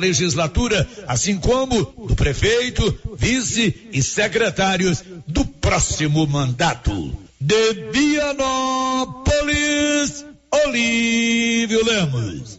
Legislatura, assim como do prefeito, vice e secretários do próximo mandato. De Vianópolis, Olívio Lemos.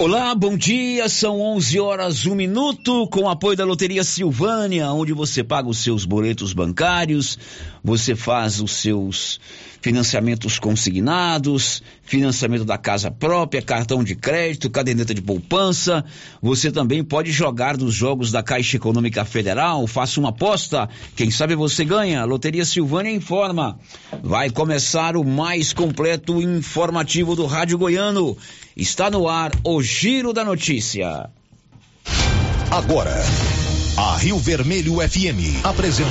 Olá, bom dia, são 11h01, com apoio da Loteria Silvânia, onde você paga os seus boletos bancários, você faz os seus financiamentos consignados, financiamento da casa própria, cartão de crédito, caderneta de poupança. Você também pode jogar nos jogos da Caixa Econômica Federal, faça uma aposta, quem sabe você ganha. Loteria Silvânia informa, vai começar o mais completo informativo do Rádio Goiano. Está no ar o Giro da Notícia. Agora, a Rio Vermelho FM apresenta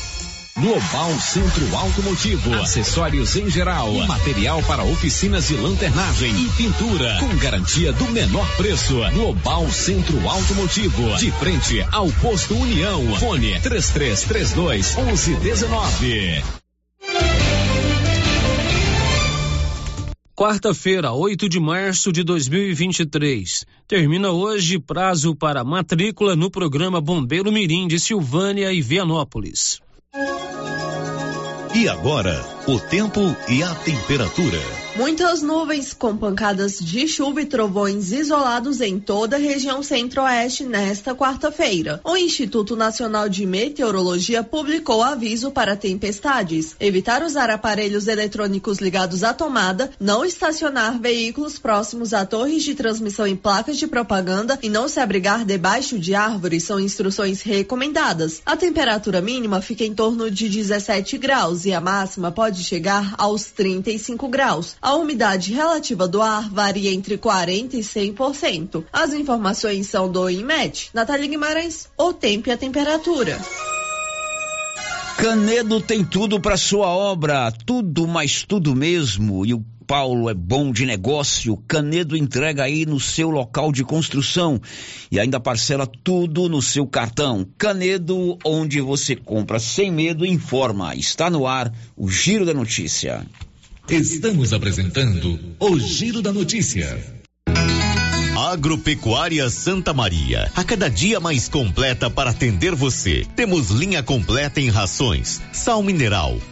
Global Centro Automotivo, acessórios em geral, material para oficinas de lanternagem e pintura, com garantia do menor preço. Global Centro Automotivo, de frente ao posto União. Fone 3332-1119. Quarta-feira, 8 de março de 2023. Termina hoje prazo para matrícula no programa Bombeiro Mirim de Silvânia e Vianópolis. E agora, o tempo e a temperatura. Muitas nuvens com pancadas de chuva e trovões isolados em toda a região centro-oeste nesta quarta-feira. O Instituto Nacional de Meteorologia publicou aviso para tempestades. Evitar usar aparelhos eletrônicos ligados à tomada, não estacionar veículos próximos a torres de transmissão e placas de propaganda e não se abrigar debaixo de árvores são instruções recomendadas. A temperatura mínima fica em torno de 17 graus e a máxima pode chegar aos 35 graus. A umidade relativa do ar varia entre 40% e 100%. As informações são do IMET. Natália Guimarães, o tempo e a temperatura. Canedo tem tudo para sua obra, tudo, mas tudo mesmo. E o Paulo é bom de negócio. Canedo entrega aí no seu local de construção e ainda parcela tudo no seu cartão. Canedo, onde você compra sem medo, informa. Está no ar o Giro da Notícia. Estamos apresentando o Giro da Notícia. Agropecuária Santa Maria, a cada dia mais completa para atender você. Temos linha completa em rações, sal mineral,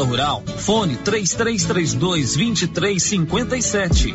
Rural. Fone 3332-2357.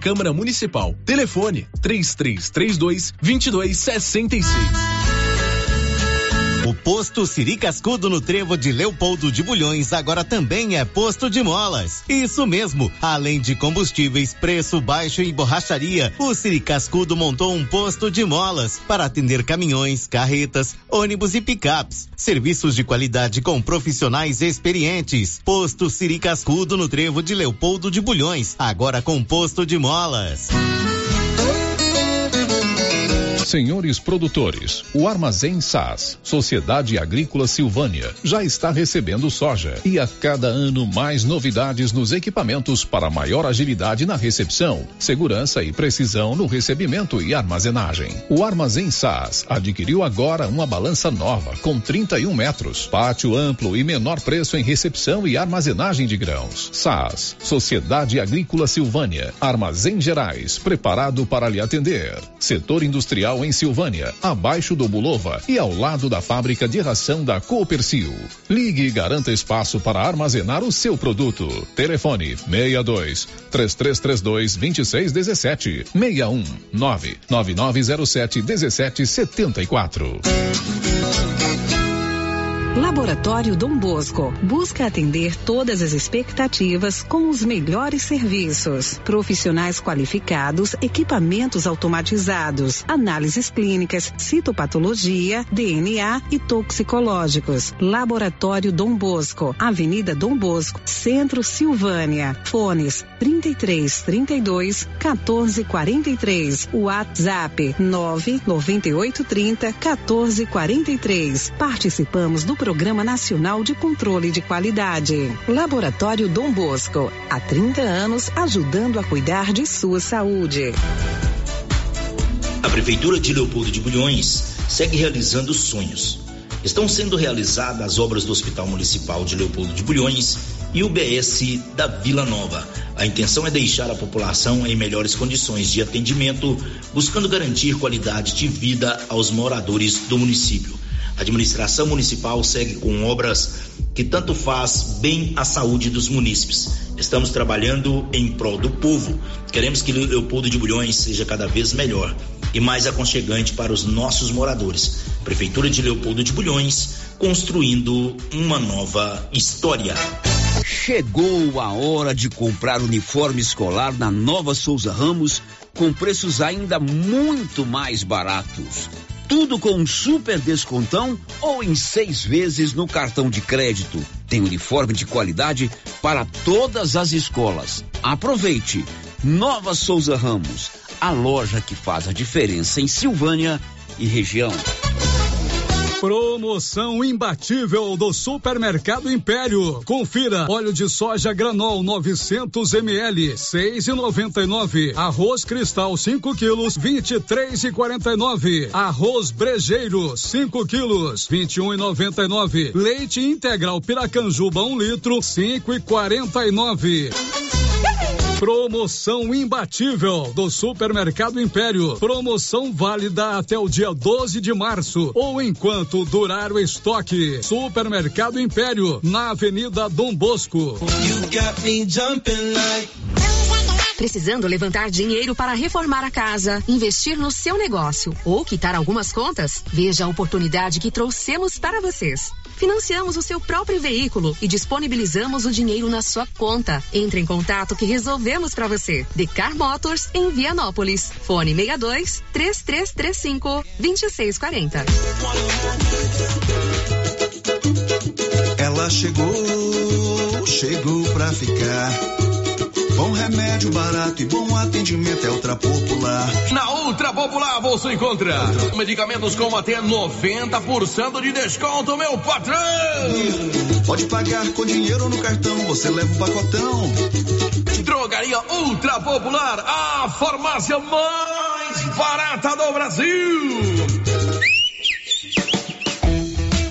Câmara Municipal. Telefone 3332-2266. O posto Siri Cascudo no Trevo de Leopoldo de Bulhões agora também é posto de molas. Isso mesmo, além de combustíveis, preço baixo e borracharia, o Siri Cascudo montou um posto de molas para atender caminhões, carretas, ônibus e picapes. Serviços de qualidade com profissionais experientes. Posto Siri Cascudo no Trevo de Leopoldo de Bulhões, agora com posto de molas. Senhores produtores, o Armazém SAS, Sociedade Agrícola Silvânia, já está recebendo soja e a cada ano mais novidades nos equipamentos para maior agilidade na recepção, segurança e precisão no recebimento e armazenagem. O Armazém SAS adquiriu agora uma balança nova com 31 metros, pátio amplo e menor preço em recepção e armazenagem de grãos. SAS, Sociedade Agrícola Silvânia, Armazém Gerais, preparado para lhe atender. Setor industrial em Silvânia, abaixo do Bulova e ao lado da fábrica de ração da Coopercil. Ligue e garanta espaço para armazenar o seu produto. Telefone 62-3332-2617, 61-99907-1774. Laboratório Dom Bosco busca atender todas as expectativas com os melhores serviços, profissionais qualificados, equipamentos automatizados, análises clínicas, citopatologia, DNA e toxicológicos. Laboratório Dom Bosco, Avenida Dom Bosco, Centro, Silvânia. Fones 3332-1443, WhatsApp 99830-1443. Participamos do Programa Nacional de Controle de Qualidade. Laboratório Dom Bosco, há 30 anos ajudando a cuidar de sua saúde. A Prefeitura de Leopoldo de Bulhões segue realizando sonhos. Estão sendo realizadas as obras do Hospital Municipal de Leopoldo de Bulhões e o UBS da Vila Nova. A intenção é deixar a população em melhores condições de atendimento, buscando garantir qualidade de vida aos moradores do município. A administração municipal segue com obras que tanto faz bem à saúde dos munícipes. Estamos trabalhando em prol do povo. Queremos que Leopoldo de Bulhões seja cada vez melhor e mais aconchegante para os nossos moradores. Prefeitura de Leopoldo de Bulhões, construindo uma nova história. Chegou a hora de comprar uniforme escolar na Nova Souza Ramos, com preços ainda muito mais baratos. Tudo com um super descontão ou em 6 vezes no cartão de crédito. Tem uniforme de qualidade para todas as escolas. Aproveite! Nova Souza Ramos, a loja que faz a diferença em Silvânia e região. Promoção imbatível do Supermercado Império. Confira: óleo de soja granol 900 ml, R$6,99. Arroz cristal 5 quilos, R$23,49. Arroz brejeiro 5 quilos, R$21,99. Leite integral Piracanjuba 1 litro, R$5,49. Promoção imbatível do Supermercado Império. Promoção válida até o dia 12 de março ou enquanto durar o estoque. Supermercado Império, na Avenida Dom Bosco. Precisando levantar dinheiro para reformar a casa, investir no seu negócio ou quitar algumas contas? Veja a oportunidade que trouxemos para vocês. Financiamos o seu próprio veículo e disponibilizamos o dinheiro na sua conta. Entre em contato que resolvemos para você. Decar Motors, em Vianópolis. Fone 62-3335-2640. Ela chegou pra ficar. Bom remédio, barato e bom atendimento é Ultra Popular. Na Ultra Popular você encontra medicamentos com até 90% de desconto, meu patrão! Pode pagar com dinheiro no cartão, você leva o pacotão. Drogaria Ultra Popular, a farmácia mais barata do Brasil.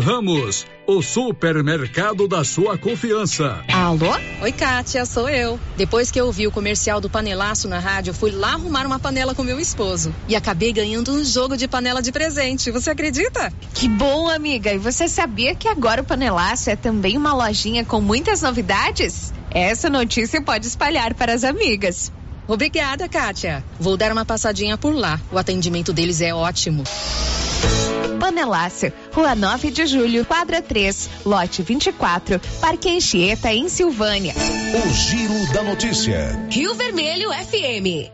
Ramos, o supermercado da sua confiança. Alô? Oi, Kátia, sou eu. Depois que eu vi o comercial do panelaço na rádio, fui lá arrumar uma panela com meu esposo e acabei ganhando um jogo de panela de presente. Você acredita? Que bom, amiga. E você sabia que agora o panelaço é também uma lojinha com muitas novidades? Essa notícia pode espalhar para as amigas. Obrigada, Kátia. Vou dar uma passadinha por lá. O atendimento deles é ótimo. Panelácio, Rua 9 de Julho, quadra 3, lote 24, Parque Anchieta, em Silvânia. O Giro da Notícia. Rio Vermelho FM.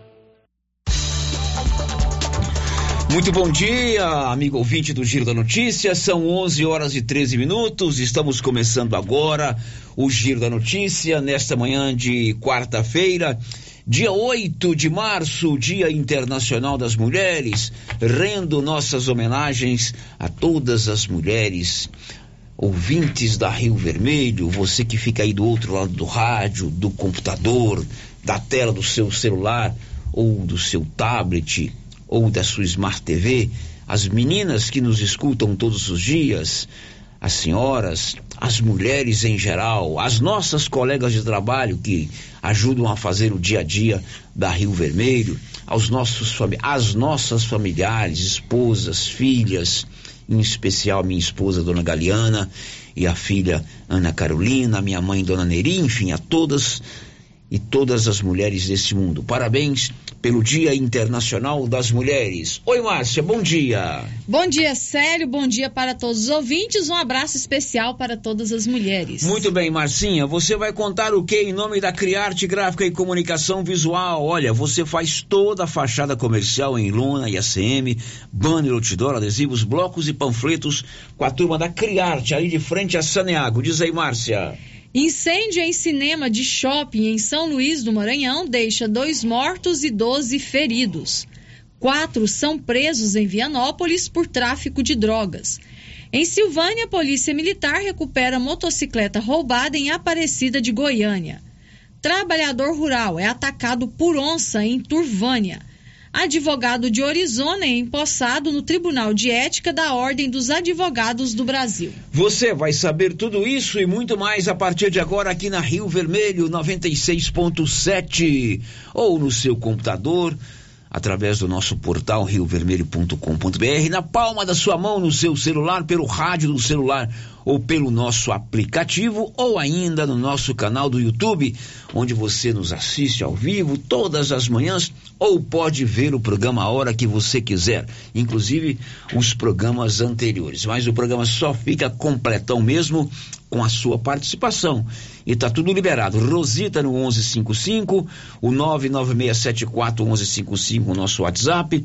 Muito bom dia, amigo ouvinte do Giro da Notícia. São 11h13. Estamos começando agora o Giro da Notícia nesta manhã de quarta-feira. Dia 8 de março, Dia Internacional das Mulheres. Rendo nossas homenagens a todas as mulheres ouvintes da Rio Vermelho, você que fica aí do outro lado do rádio, do computador, da tela do seu celular ou do seu tablet ou da sua Smart TV, as meninas que nos escutam todos os dias, as senhoras, as mulheres em geral, as nossas colegas de trabalho que ajudam a fazer o dia a dia da Rio Vermelho, às nossas familiares, esposas, filhas, em especial minha esposa, Dona Galiana, e a filha Ana Carolina, minha mãe, Dona Neri, enfim, a todas e todas as mulheres desse mundo. Parabéns pelo Dia Internacional das Mulheres. Oi, Márcia, bom dia. Bom dia, Célio, bom dia para todos os ouvintes, um abraço especial para todas as mulheres. Muito bem, Marcinha, você vai contar o que em nome da Criarte Gráfica e Comunicação Visual? Olha, você faz toda a fachada comercial em lona e ACM, banner, outdoor, adesivos, blocos e panfletos com a turma da Criarte, ali de frente a Saneago. Diz aí, Márcia. Incêndio em cinema de shopping em São Luís do Maranhão deixa 2 mortos e 12 feridos. 4 são presos em Vianópolis por tráfico de drogas. Em Silvânia, a polícia militar recupera motocicleta roubada em Aparecida de Goiânia. Trabalhador rural é atacado por onça em Turvânia. Advogado de Orizona é empossado no Tribunal de Ética da Ordem dos Advogados do Brasil. Você vai saber tudo isso e muito mais a partir de agora aqui na Rio Vermelho 96.7 ou no seu computador, através do nosso portal riovermelho.com.br, na palma da sua mão, no seu celular, pelo rádio do celular ou pelo nosso aplicativo, ou ainda no nosso canal do YouTube, onde você nos assiste ao vivo todas as manhãs, ou pode ver o programa a hora que você quiser, inclusive os programas anteriores. Mas o programa só fica completão mesmo com a sua participação. E tá tudo liberado. Rosita no 1155, o 996741155, o nosso WhatsApp,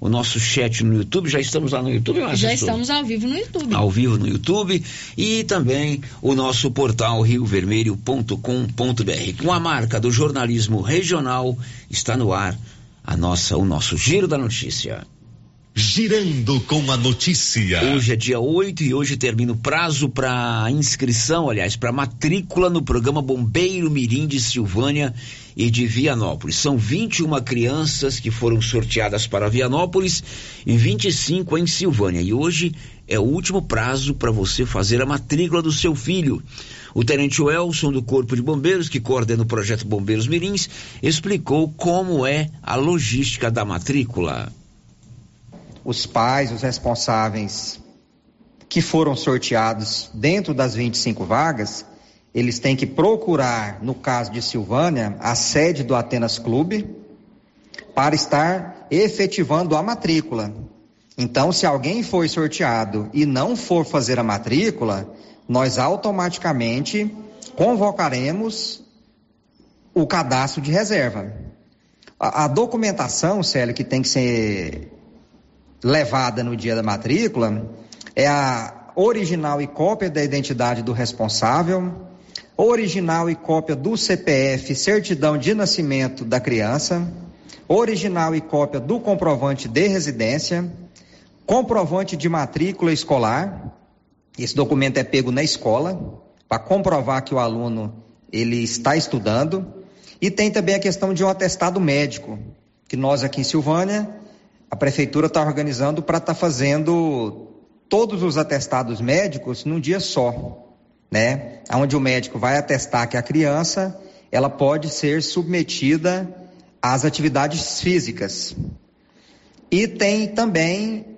o nosso chat no YouTube, já estamos lá no YouTube? Já estamos ao vivo no YouTube. Ao vivo no YouTube e também o nosso portal riovermelho.com.br. Com a marca do jornalismo regional, está no ar o nosso Giro da Notícia. Girando com a notícia. Hoje é dia 8 e hoje termina o prazo para inscrição, aliás, para matrícula no programa Bombeiro Mirim de Silvânia e de Vianópolis. São 21 crianças que foram sorteadas para Vianópolis e 25 em Silvânia. E hoje é o último prazo para você fazer a matrícula do seu filho. O Tenente Welson, do Corpo de Bombeiros, que coordena o projeto Bombeiros Mirins, explicou como é a logística da matrícula. Os pais, os responsáveis que foram sorteados dentro das 25 vagas, eles têm que procurar, no caso de Silvânia, a sede do Atenas Clube para estar efetivando a matrícula. Então, se alguém foi sorteado e não for fazer a matrícula, nós automaticamente convocaremos o cadastro de reserva. A documentação, Célio, que tem que ser levada no dia da matrícula é a original e cópia da identidade do responsável, original e cópia do CPF, certidão de nascimento da criança, original e cópia do comprovante de residência, comprovante de matrícula escolar. Esse documento é pego na escola para comprovar que o aluno ele está estudando, e tem também a questão de um atestado médico, que nós aqui em Silvânia a prefeitura está organizando para estar fazendo todos os atestados médicos num dia só, né? Onde o médico vai atestar que a criança, ela pode ser submetida às atividades físicas. E tem também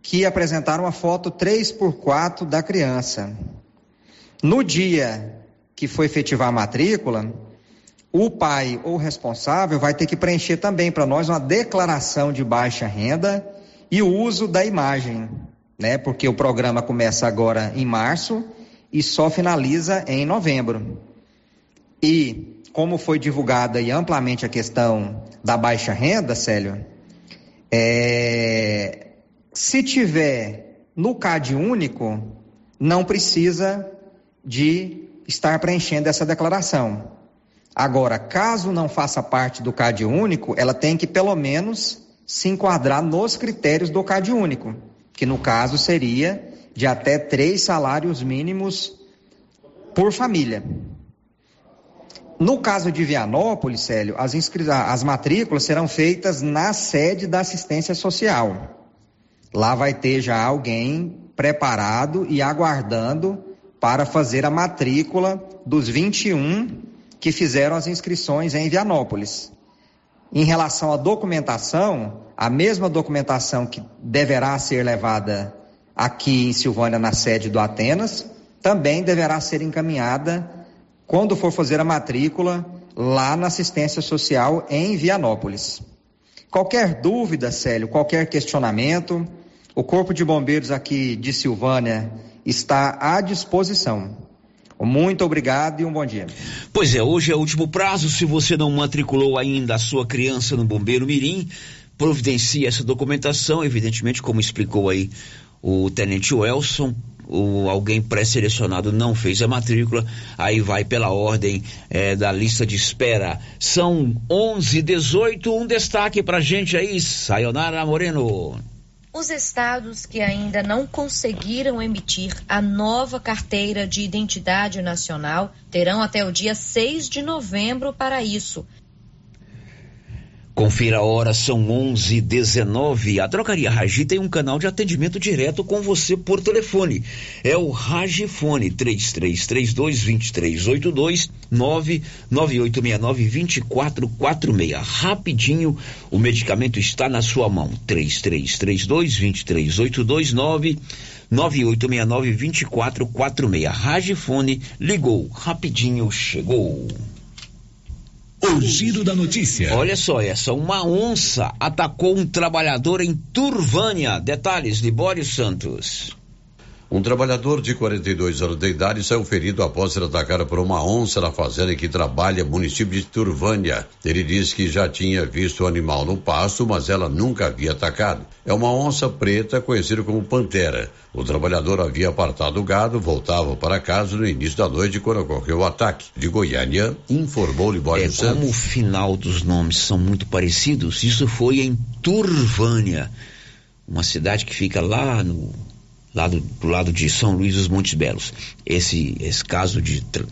que apresentar uma foto 3x4 da criança. No dia que for efetivar a matrícula, o pai ou responsável vai ter que preencher também para nós uma declaração de baixa renda e o uso da imagem, né? Porque o programa começa agora em março e só finaliza em novembro. E como foi divulgada aí amplamente a questão da baixa renda, Célio, se tiver no CAD único, não precisa de estar preenchendo essa declaração. Agora, caso não faça parte do CAD único, ela tem que, pelo menos, se enquadrar nos critérios do CAD único, que, no caso, seria de até 3 salários mínimos por família. No caso de Vianópolis, Célio, as matrículas serão feitas na sede da assistência social. Lá vai ter já alguém preparado e aguardando para fazer a matrícula dos 21 que fizeram as inscrições em Vianópolis. Em relação à documentação, a mesma documentação que deverá ser levada aqui em Silvânia, na sede do Atenas, também deverá ser encaminhada, quando for fazer a matrícula, lá na assistência social em Vianópolis. Qualquer dúvida, Célio, qualquer questionamento, o Corpo de Bombeiros aqui de Silvânia está à disposição. Muito obrigado e um bom dia. Pois é, hoje é o último prazo. Se você não matriculou ainda a sua criança no Bombeiro Mirim, providencie essa documentação, evidentemente, como explicou aí o Tenente Welson, alguém pré-selecionado não fez a matrícula, aí vai pela ordem da lista de espera. São 11h18, um destaque pra gente aí, Sayonara Moreno. Os estados que ainda não conseguiram emitir a nova carteira de identidade nacional terão até o dia 6 de novembro para isso. Confira a hora, são 11h19. A Drogaria Ragi tem um canal de atendimento direto com você por telefone. É o Ragifone 3332-2382 99869-2446. Rapidinho, o medicamento está na sua mão. 3332-2382 99869-2446. Ragifone, ligou, rapidinho, chegou. O giro da notícia. Olha só essa, uma onça atacou um trabalhador em Turvânia. Detalhes, Libório Santos. Um trabalhador de 42 anos de idade saiu ferido após ser atacado por uma onça na fazenda em que trabalha, município de Turvânia. Ele disse que já tinha visto o animal no pasto, mas ela nunca havia atacado. É uma onça preta, conhecida como pantera. O trabalhador havia apartado o gado, voltava para casa no início da noite quando ocorreu o ataque. De Goiânia, informou Libório Santos. Como o final dos nomes são muito parecidos, isso foi em Turvânia, uma cidade que fica lá no pro lado de São Luís dos Montes Belos. Esse caso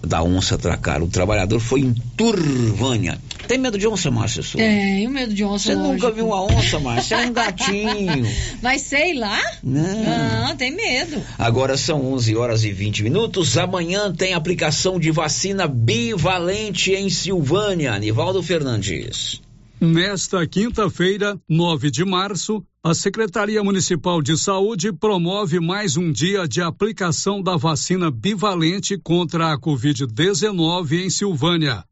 da onça atracar o trabalhador foi em Turvânia. Tem medo de onça, Márcia? Tenho medo de onça. Você nunca viu uma onça, Márcia? É um gatinho. Mas sei lá. Não, tem medo. Agora são 11h20. Amanhã tem aplicação de vacina bivalente em Silvânia. Anivaldo Fernandes. Nesta quinta-feira, 9 de março, a Secretaria Municipal de Saúde promove mais um dia de aplicação da vacina bivalente contra a Covid-19 em Silvânia.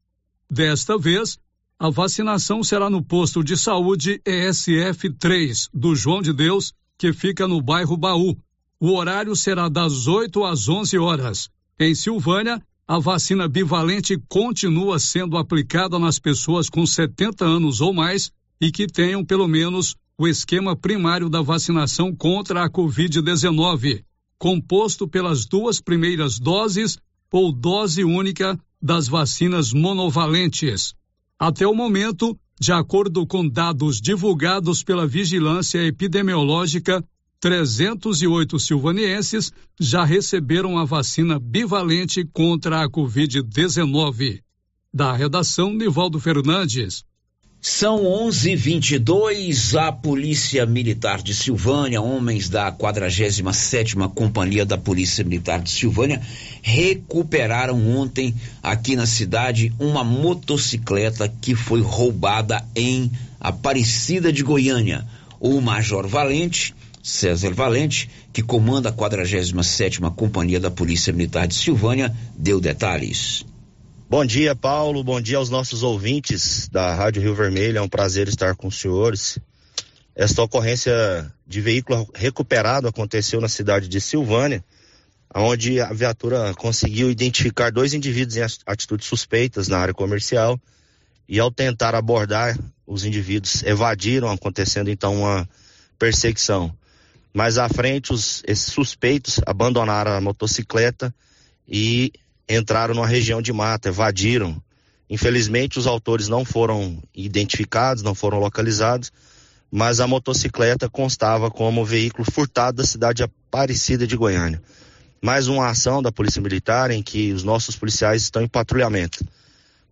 Desta vez, a vacinação será no posto de saúde ESF3 do João de Deus, que fica no bairro Baú. O horário será das 8 às 11 horas. Em Silvânia, a vacina bivalente continua sendo aplicada nas pessoas com 70 anos ou mais e que tenham pelo menos o esquema primário da vacinação contra a Covid-19, composto pelas duas primeiras doses ou dose única das vacinas monovalentes. Até o momento, de acordo com dados divulgados pela Vigilância Epidemiológica, 308 silvanienses já receberam a vacina bivalente contra a Covid-19. Da redação, Nivaldo Fernandes. São 11h22, a Polícia Militar de Silvânia, homens da 47ª Companhia da Polícia Militar de Silvânia, recuperaram ontem aqui na cidade uma motocicleta que foi roubada em Aparecida de Goiânia. O Major Valente, César Valente, que comanda a 47ª Companhia da Polícia Militar de Silvânia, deu detalhes. Bom dia, Paulo. Bom dia aos nossos ouvintes da Rádio Rio Vermelho. É um prazer estar com os senhores. Esta ocorrência de veículo recuperado aconteceu na cidade de Silvânia, onde a viatura conseguiu identificar dois indivíduos em atitudes suspeitas na área comercial e, ao tentar abordar, os indivíduos evadiram, acontecendo então uma perseguição. Mais à frente, esses suspeitos abandonaram a motocicleta e entraram numa região de mata, evadiram. Infelizmente, os autores não foram identificados, não foram localizados, mas a motocicleta constava como veículo furtado da cidade Aparecida de Goiânia. Mais uma ação da Polícia Militar em que os nossos policiais estão em patrulhamento.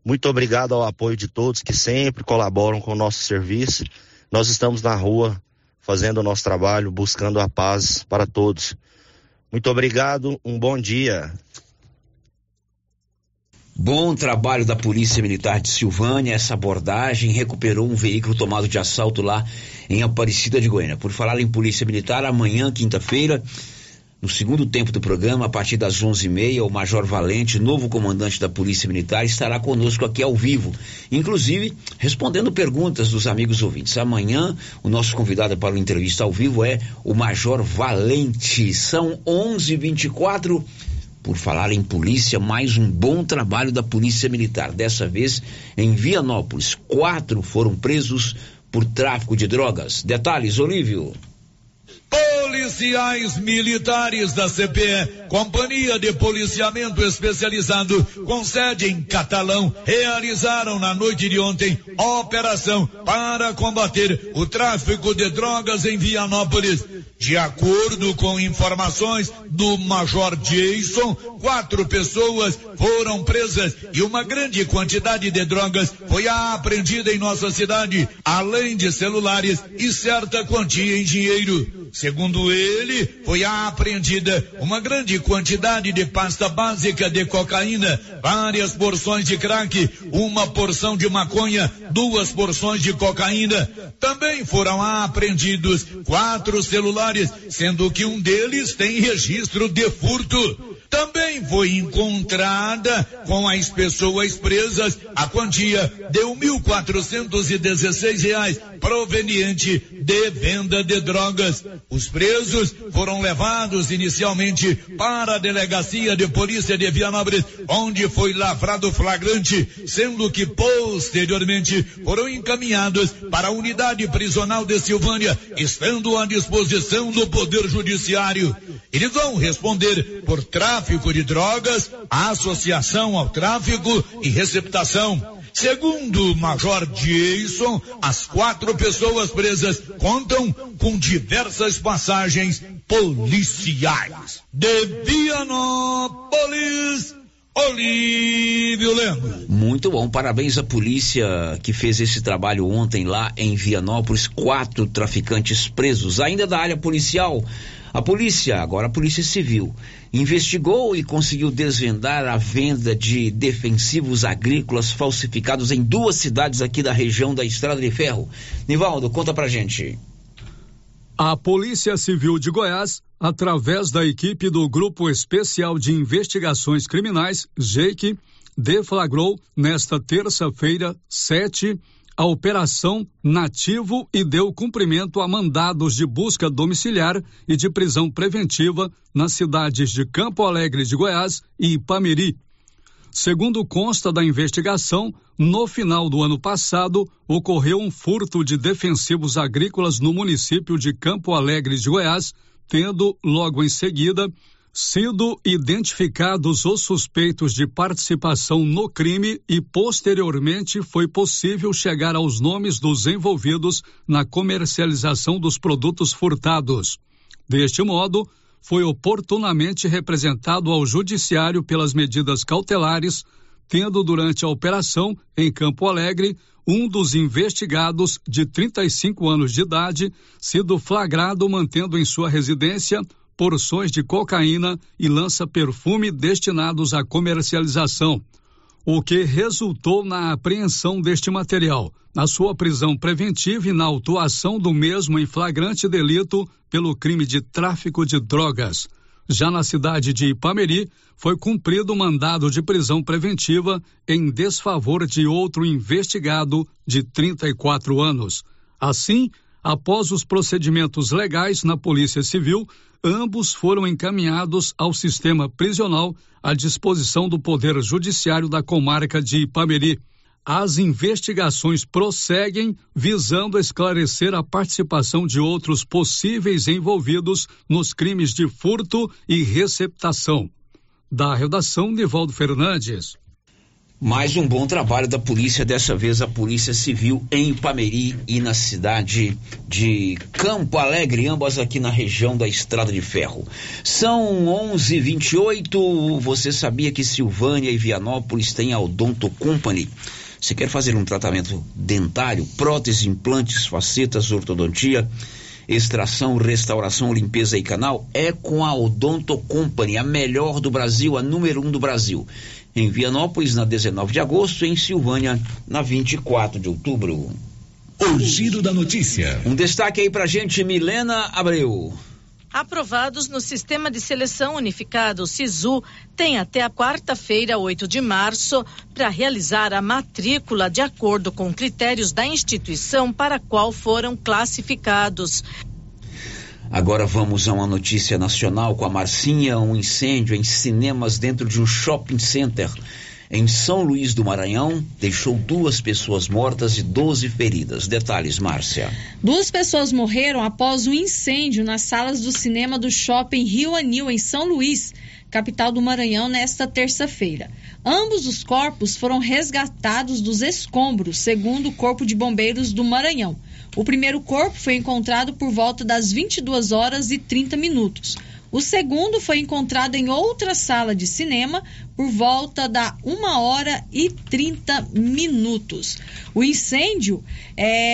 Muito obrigado ao apoio de todos que sempre colaboram com o nosso serviço. Nós estamos na rua fazendo o nosso trabalho, buscando a paz para todos. Muito obrigado, um bom dia. Bom trabalho da Polícia Militar de Silvânia, essa abordagem recuperou um veículo tomado de assalto lá em Aparecida de Goiânia. Por falar em Polícia Militar, amanhã, quinta-feira, no segundo tempo do programa, a partir das 11h30, o Major Valente, novo comandante da Polícia Militar, estará conosco aqui ao vivo, inclusive respondendo perguntas dos amigos ouvintes. Amanhã, o nosso convidado para uma entrevista ao vivo é o Major Valente. São 11h24. Por falar em polícia, mais um bom trabalho da Polícia Militar, dessa vez em Vianópolis. 4 foram presos por tráfico de drogas. Detalhes, Olívio. Policiais militares da CP Companhia de Policiamento Especializado, com sede em Catalão, realizaram na noite de ontem operação para combater o tráfico de drogas em Vianópolis. De acordo com informações do Major Jason, 4 pessoas foram presas e uma grande quantidade de drogas foi apreendida em nossa cidade, além de celulares e certa quantia em dinheiro. Segundo ele, foi apreendida uma grande quantidade de pasta básica de cocaína, várias porções de crack, uma porção de maconha, 2 porções de cocaína. Também foram apreendidos 4 celulares, sendo que um deles tem registro de furto. Também foi encontrada com as pessoas presas a quantia de R$1.416 proveniente de venda de drogas. Os presos foram levados inicialmente para a Delegacia de Polícia de Vianópolis, onde foi lavrado flagrante, sendo que posteriormente foram encaminhados para a unidade prisional de Silvânia, estando à disposição do Poder Judiciário. Eles vão responder por tráfico de drogas, associação ao tráfico e receptação. Segundo o Major Jason, as 4 pessoas presas contam com diversas passagens policiais. De Vianópolis, Olívio Lemos. Muito bom, parabéns à polícia que fez esse trabalho ontem lá em Vianópolis, 4 traficantes presos. Ainda da área policial, a Polícia Civil, investigou e conseguiu desvendar a venda de defensivos agrícolas falsificados em 2 cidades aqui da região da Estrada de Ferro. Nivaldo, conta pra gente. A Polícia Civil de Goiás, através da equipe do Grupo Especial de Investigações Criminais, GEIC, deflagrou nesta terça-feira, 7, a Operação Nativo e deu cumprimento a mandados de busca domiciliar e de prisão preventiva nas cidades de Campo Alegre de Goiás e Ipameri. Segundo consta da investigação, no final do ano passado, ocorreu um furto de defensivos agrícolas no município de Campo Alegre de Goiás, tendo, logo em seguida, sido identificados os suspeitos de participação no crime e, posteriormente, foi possível chegar aos nomes dos envolvidos na comercialização dos produtos furtados. Deste modo, foi oportunamente representado ao judiciário pelas medidas cautelares, tendo durante a operação, em Campo Alegre, um dos investigados, de 35 anos de idade, sido flagrado mantendo em sua residência porções de cocaína e lança-perfume destinados à comercialização, o que resultou na apreensão deste material, na sua prisão preventiva e na autuação do mesmo em flagrante delito pelo crime de tráfico de drogas. Já na cidade de Ipameri, foi cumprido o mandado de prisão preventiva em desfavor de outro investigado de 34 anos. Assim, após os procedimentos legais na Polícia Civil, ambos foram encaminhados ao sistema prisional à disposição do Poder Judiciário da comarca de Ipameri. As investigações prosseguem visando esclarecer a participação de outros possíveis envolvidos nos crimes de furto e receptação. Da redação, Nivaldo Fernandes. Mais um bom trabalho da polícia, dessa vez a Polícia Civil em Ipameri e na cidade de Campo Alegre, ambas aqui na região da Estrada de Ferro. São 11h28, você sabia que Silvânia e Vianópolis têm a Odonto Company? Se quer fazer um tratamento dentário, prótese, implantes, facetas, ortodontia, extração, restauração, limpeza e canal, é com a Odonto Company, a melhor do Brasil, a número 1 do Brasil. Em Vianópolis, na 19 de agosto, e em Silvânia, na 24 de outubro. O giro da notícia. Um destaque aí pra gente, Milena Abreu. Aprovados no Sistema de Seleção Unificado, SISU, tem até a quarta-feira, 8 de março, para realizar a matrícula de acordo com critérios da instituição para a qual foram classificados. Agora vamos a uma notícia nacional com a Marcinha. Um incêndio em cinemas dentro de um shopping center em São Luís do Maranhão deixou 2 pessoas mortas e 12 feridas. Detalhes, Márcia. 2 pessoas morreram após um incêndio nas salas do cinema do shopping Rio Anil, em São Luís, capital do Maranhão, nesta terça-feira. Ambos os corpos foram resgatados dos escombros, segundo o Corpo de Bombeiros do Maranhão. O primeiro corpo foi encontrado por volta das 22 horas e 30 minutos. O segundo foi encontrado em outra sala de cinema por volta da 1 hora e 30 minutos. O incêndio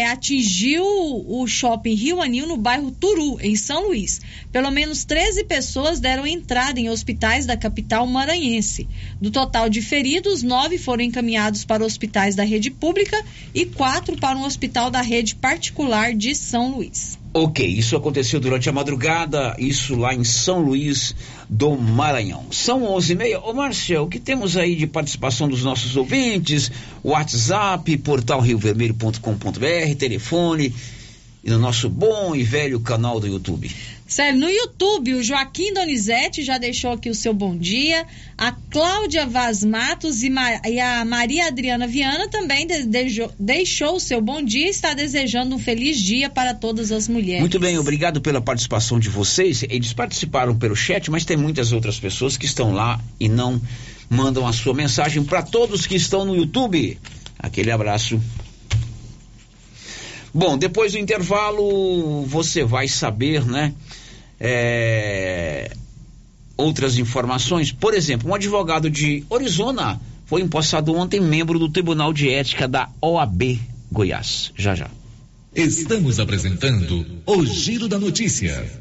atingiu o shopping Rio Anil, no bairro Turu, em São Luís. Pelo menos 13 pessoas deram entrada em hospitais da capital maranhense. Do total de feridos, 9 foram encaminhados para hospitais da rede pública e 4 para um hospital da rede particular de São Luís. Ok, isso aconteceu durante a madrugada, isso lá em São Luís do Maranhão. São 11h30. Ô Márcia, o que temos aí de participação dos nossos ouvintes? WhatsApp, portalriovermelho.com.br, telefone e no nosso bom e velho canal do YouTube. Sério, no YouTube, o Joaquim Donizete já deixou aqui o seu bom dia, a Cláudia Vaz Matos e a Maria Adriana Viana também deixou o seu bom dia e está desejando um feliz dia para todas as mulheres. Muito bem, obrigado pela participação de vocês. Eles participaram pelo chat, mas tem muitas outras pessoas que estão lá e não mandam a sua mensagem. Para todos que estão no YouTube, aquele abraço. Bom, depois do intervalo você vai saber, né? Outras informações. Por exemplo, um advogado de Orizona foi empossado ontem membro do Tribunal de Ética da OAB Goiás. Já. Estamos apresentando o Giro da Notícia.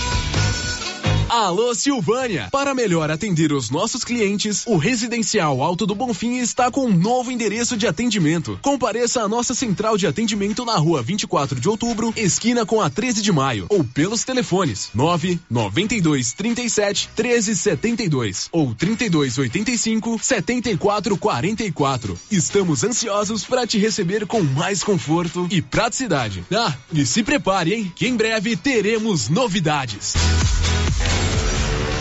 Alô Silvânia, para melhor atender os nossos clientes, o Residencial Alto do Bonfim está com um novo endereço de atendimento. Compareça à nossa central de atendimento na Rua 24 de Outubro, esquina com a 13 de Maio, ou pelos telefones 99237 1372 ou 3285 7444. Estamos ansiosos para te receber com mais conforto e praticidade. Ah, e se prepare, hein, que em breve teremos novidades.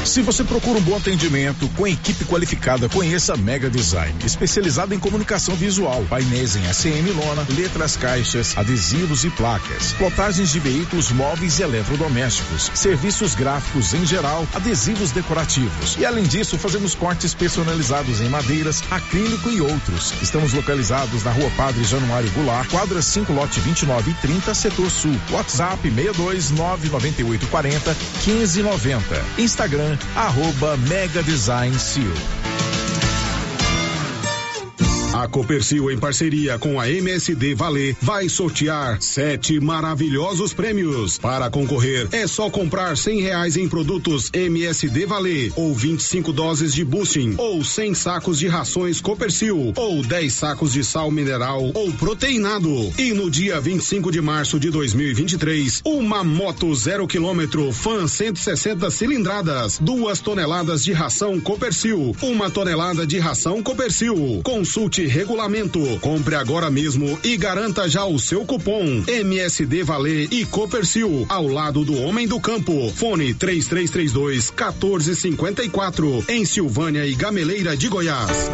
Se você procura um bom atendimento com equipe qualificada, conheça a Mega Design, especializada em comunicação visual, painéis em ACM lona, letras, caixas, adesivos e placas, plotagens de veículos móveis e eletrodomésticos, serviços gráficos em geral, adesivos decorativos. E além disso, fazemos cortes personalizados em madeiras, acrílico e outros. Estamos localizados na Rua Padre Januário Goulart, quadra 5, lote 29 e 30, setor sul. WhatsApp 6299840 1590. Instagram @Mega Design Sil. A Coopercil, em parceria com a MSD Valer, vai sortear 7 maravilhosos prêmios. Para concorrer, é só comprar R$100 em produtos MSD Valer, ou 25 doses de boosting, ou 100 sacos de rações Coopercil, ou 10 sacos de sal mineral ou proteinado. E no dia 25 de março de 2023, uma moto 0 km Fan 160 cilindradas, 2 toneladas de ração Coopercil, 1 tonelada de ração Coopercil. Consulte regulamento. Compre agora mesmo e garanta já o seu cupom MSD Valer e Coopercil, ao lado do Homem do Campo. Fone 3332-1454, em Silvânia e Gameleira de Goiás.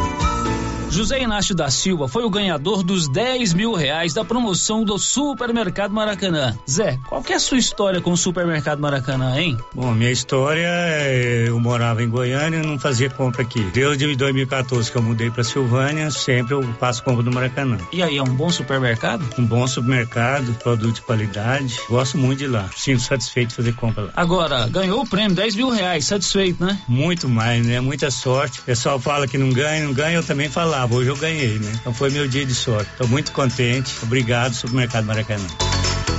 José Inácio da Silva foi o ganhador dos R$10.000 da promoção do Supermercado Maracanã. Zé, qual que é a sua história com o Supermercado Maracanã, hein? Bom, minha história é, eu morava em Goiânia e não fazia compra aqui. Desde 2014 que eu mudei pra Silvânia, sempre eu faço compra no Maracanã. E aí, é um bom supermercado? Um bom supermercado, produto de qualidade, gosto muito de lá, sinto satisfeito de fazer compra lá. Agora, ganhou o prêmio, R$10.000, satisfeito, né? Muito mais, né? Muita sorte. O pessoal fala que não ganha, eu também falo. Hoje eu ganhei, né? Então foi meu dia de sorte. Estou muito contente. Obrigado, Supermercado Maracanã.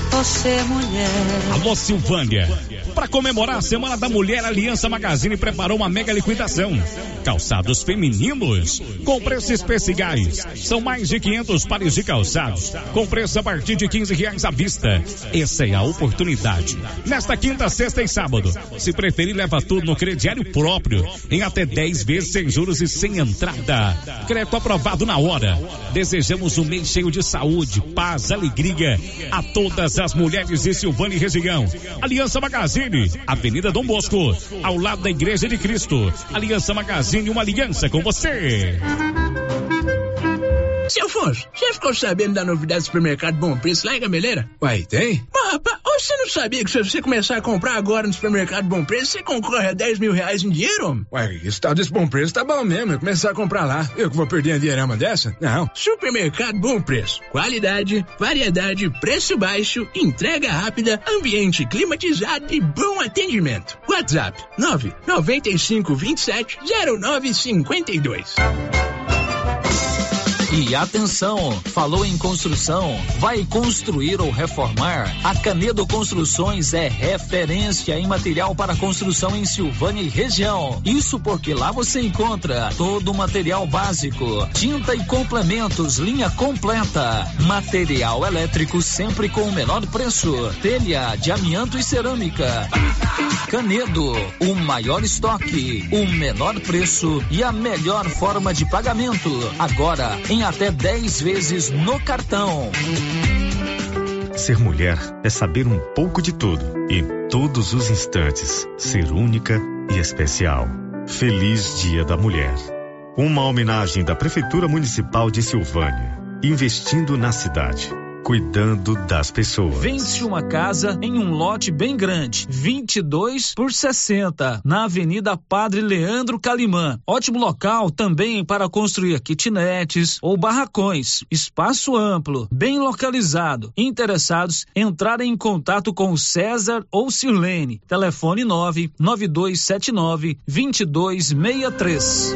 Você, mulher. Alô, Silvânia. Para comemorar a Semana da Mulher, a Aliança Magazine preparou uma mega liquidação. calçados femininos com preços especiais. São mais de 500 pares de calçados com preço a partir de R$15 à vista. Essa é a oportunidade. Nesta quinta, sexta e sábado, se preferir, leva tudo no crediário próprio em até 10 vezes sem juros e sem entrada. Crédito aprovado na hora. Desejamos um mês cheio de saúde, paz, alegria a todas as mulheres de Silvânia e região. Aliança Magazine, Avenida Dom Bosco, ao lado da Igreja de Cristo. Aliança Magazine, uma aliança com você. Seu Afonso, já ficou sabendo da novidade do supermercado Bom Preço lá em Gameleira? Uai, tem? Mas, rapaz, você não sabia que se você começar a comprar agora no supermercado Bom Preço, você concorre a R$10 mil em dinheiro, homem? Uai, esse tal desse Bom Preço tá bom mesmo, eu começar a comprar lá. Eu que vou perder a dinheirama dessa? Não. Supermercado Bom Preço. Qualidade, variedade, preço baixo, entrega rápida, ambiente climatizado e bom atendimento. WhatsApp 995270952. E atenção, falou em construção, vai construir ou reformar? A Canedo Construções é referência em material para construção em Silvânia e região. Isso porque lá você encontra todo o material básico, tinta e complementos, linha completa, material elétrico sempre com o menor preço, telha de amianto e cerâmica. Canedo, o maior estoque, o menor preço e a melhor forma de pagamento. Agora, em até 10 vezes no cartão. Ser mulher é saber um pouco de tudo, em todos os instantes, ser única e especial. Feliz Dia da Mulher. Uma homenagem da Prefeitura Municipal de Silvânia, investindo na cidade. Cuidando das pessoas. Vende-se uma casa em um lote bem grande, 22/60, na Avenida Padre Leandro Calimã. Ótimo local também para construir kitnetes ou barracões. Espaço amplo, bem localizado. Interessados, entrarem em contato com o César ou Sirlene. Telefone 99279-2263.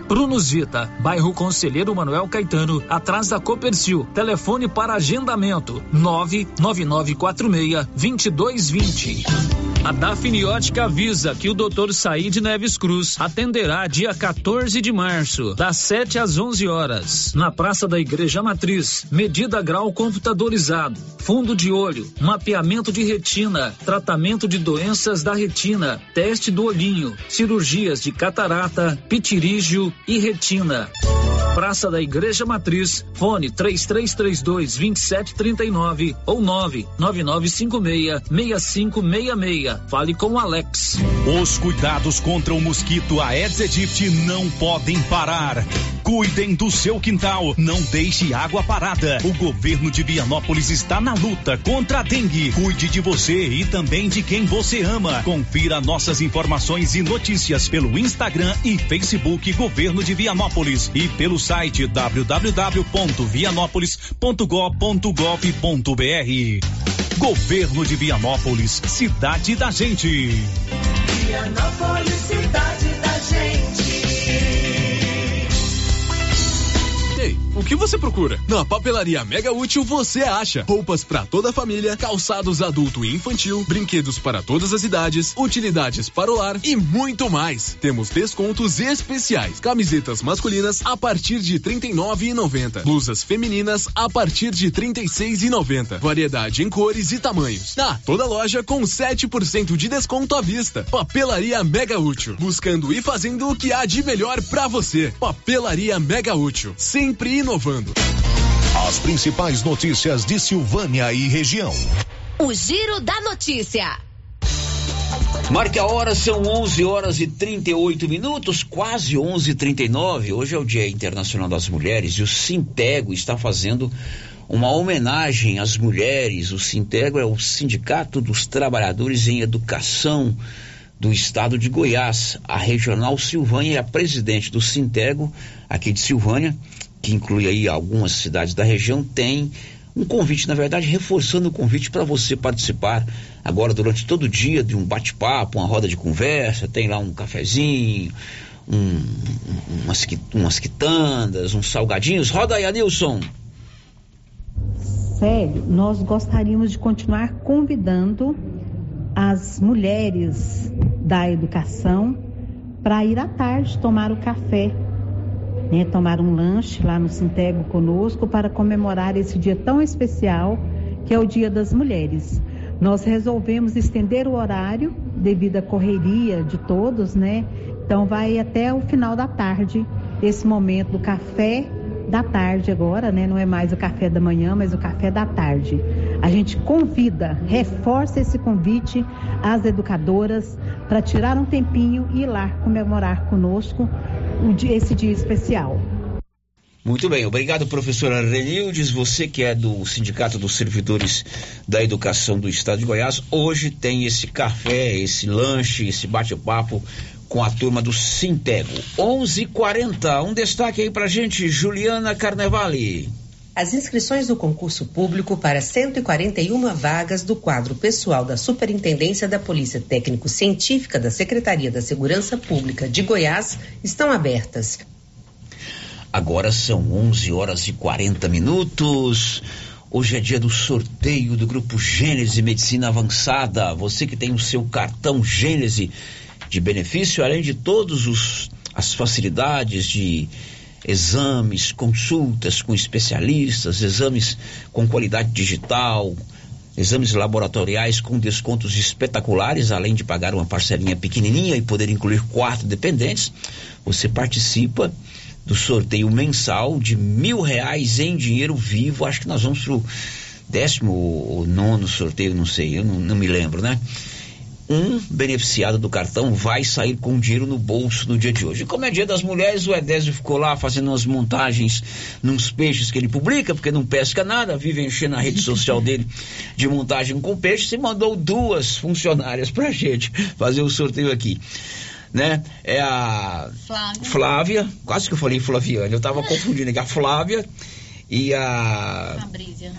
Prunus Vita, bairro Conselheiro Manuel Caetano, atrás da Coopercil. Telefone para agendamento 99946-2220. A Dafniótica avisa que o Dr. Saíde Neves Cruz atenderá dia 14 de março, das 7 às 11 horas, na Praça da Igreja Matriz. Medida grau computadorizado, fundo de olho, mapeamento de retina, tratamento de doenças da retina, teste do olhinho, cirurgias de catarata, pitirígio e retina. Praça da Igreja Matriz, fone 3332-2739 ou 99956-6566. Fale com o Alex. Os cuidados contra o mosquito Aedes aegypti não podem parar. Cuidem do seu quintal, não deixe água parada. O governo de Vianópolis está na luta contra a dengue. Cuide de você e também de quem você ama. Confira nossas informações e notícias pelo Instagram e Facebook Governo de Vianópolis e pelo site www.vianopolis.gov.br. Governo de Vianópolis, cidade da gente. Vianópolis, cidade da gente. O que você procura? Na Papelaria Mega Útil você acha roupas para toda a família, calçados adulto e infantil, brinquedos para todas as idades, utilidades para o lar e muito mais. Temos descontos especiais. Camisetas masculinas a partir de R$39,90. Blusas femininas a partir de R$36,90. Variedade em cores e tamanhos. Na toda loja com 7% de desconto à vista. Papelaria Mega Útil. Buscando e fazendo o que há de melhor para você. Papelaria Mega Útil. Sempre inovando. As principais notícias de Silvânia e região. O Giro da Notícia. Marque a hora, são 11h38, quase 11h39. Hoje é o Dia Internacional das Mulheres e o Sintego está fazendo uma homenagem às mulheres. O Sintego é o Sindicato dos Trabalhadores em Educação do estado de Goiás, a regional Silvânia, é a presidente do Sintego, aqui de Silvânia, que inclui aí algumas cidades da região, tem um convite, na verdade, reforçando o convite para você participar agora durante todo o dia de um bate-papo, uma roda de conversa, tem lá um cafezinho, umas quitandas, uns salgadinhos. Roda aí, Anilson. Sério, nós gostaríamos de continuar convidando as mulheres da educação para ir à tarde tomar o café, né, tomar um lanche lá no Sintego conosco para comemorar esse dia tão especial que é o Dia das Mulheres. Nós resolvemos estender o horário devido à correria de todos, né? Então vai até o final da tarde, esse momento do café da tarde agora, né? Não é mais o café da manhã, mas o café da tarde. A gente convida, reforça esse convite às educadoras para tirar um tempinho e ir lá comemorar conosco esse dia especial. Muito bem, obrigado, professora Renildes. Você que é do Sindicato dos Servidores da Educação do Estado de Goiás, hoje tem esse café, esse lanche, esse bate-papo com a turma do Sintego. 11h40, um destaque aí pra gente, Juliana Carnevale. As inscrições do concurso público para 141 vagas do quadro pessoal da Superintendência da Polícia Técnico-Científica da Secretaria da Segurança Pública de Goiás estão abertas. Agora são 11h40. Hoje é dia do sorteio do Grupo Gênesis Medicina Avançada. Você que tem o seu cartão Gênesis de benefício, além de todas as facilidades de exames, consultas com especialistas, exames com qualidade digital, exames laboratoriais com descontos espetaculares, além de pagar uma parcelinha pequenininha e poder incluir 4 dependentes, você participa do sorteio mensal de R$1.000 em dinheiro vivo. Acho que nós vamos pro 19º sorteio, não sei, eu não me lembro, né? Um beneficiado do cartão vai sair com dinheiro no bolso no dia de hoje. E como é dia das mulheres, o Edésio ficou lá fazendo umas montagens nos peixes que ele publica, porque não pesca nada, vive enchendo a rede social dele de montagem com peixes, e mandou 2 funcionárias pra gente fazer o sorteio aqui, né? É a Flávia, quase que eu falei Flaviane, eu tava confundindo aqui, a Flávia e a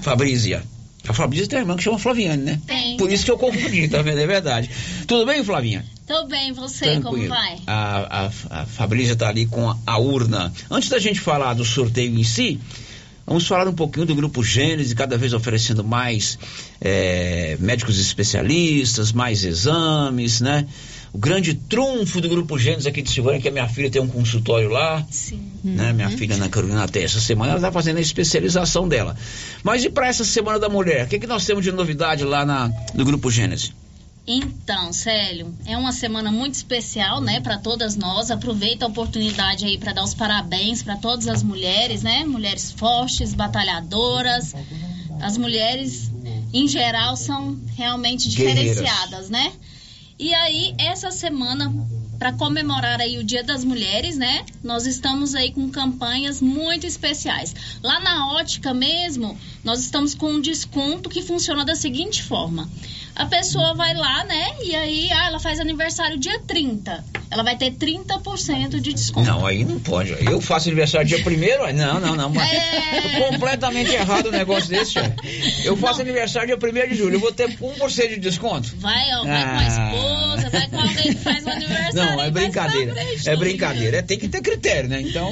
Fabrízia. A Fabrícia tem uma irmã que chama Flaviane, né? Tem. Por isso que eu confundi, tá vendo? É verdade. Tudo bem, Flavinha? Tudo bem, você, tranquilo. Como vai? A Fabrícia tá ali com a urna. Antes da gente falar do sorteio em si, vamos falar um pouquinho do Grupo Gênesis, cada vez oferecendo mais médicos especialistas, mais exames, né? O grande trunfo do Grupo Gênesis aqui de Silvânia, que a minha filha tem um consultório lá. Sim. Né? Minha filha, Ana Carolina, até essa semana ela está fazendo a especialização dela. Mas e para essa Semana da Mulher? O que nós temos de novidade lá no Grupo Gênesis? Então, Célio, é uma semana muito especial, né, para todas nós. Aproveita a oportunidade aí para dar os parabéns para todas as mulheres, né? Mulheres fortes, batalhadoras. As mulheres, em geral, são realmente diferenciadas, guerreiras, né? E aí, essa semana, para comemorar aí o Dia das Mulheres, né? Nós estamos aí com campanhas muito especiais. Lá na ótica mesmo, nós estamos com um desconto que funciona da seguinte forma. A pessoa vai lá, né? E aí, ela faz aniversário dia 30. Ela vai ter 30% de desconto. Não, aí não pode. Eu faço aniversário dia 1º? Não. Completamente errado o negócio desse. Eu faço aniversário dia 1º de julho. Eu vou ter 1% de desconto. Vai, ó, vai com a esposa, vai com alguém que faz o aniversário. Não, é brincadeira. É brincadeira. Tem que ter critério, né? Então,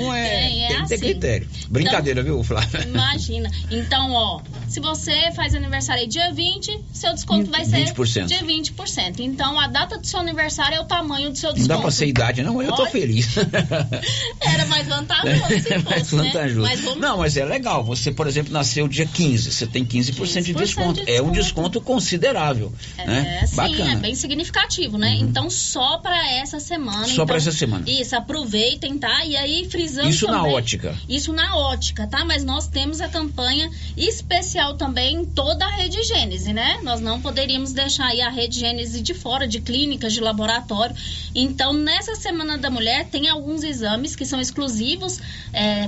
tem que ter critério. Brincadeira, então, viu, Flávio? Imagina. Então, ó, se você faz aniversário dia 20, seu desconto vai 20%. De 20%. Então, a data do seu aniversário é o tamanho do seu desconto. Não dá pra ser idade, não. Eu tô feliz. Era mais vantajoso se fosse, mais vantajoso. Né? Mas vamos... Não, mas é legal. Você, por exemplo, nasceu dia 15. Você tem 15% de desconto. É um desconto considerável. Né? Sim, bacana. É bem significativo, né? Então, só pra essa semana. Só então, pra essa semana. Isso, aproveitem, tá? E aí, frisando isso também, na ótica. Isso na ótica, tá? Mas nós temos a campanha especial também em toda a Rede Gênese, né? Nós não poderíamos deixar aí a Rede Gênese de fora, de clínicas, de laboratório. Então, nessa Semana da Mulher tem alguns exames que são exclusivos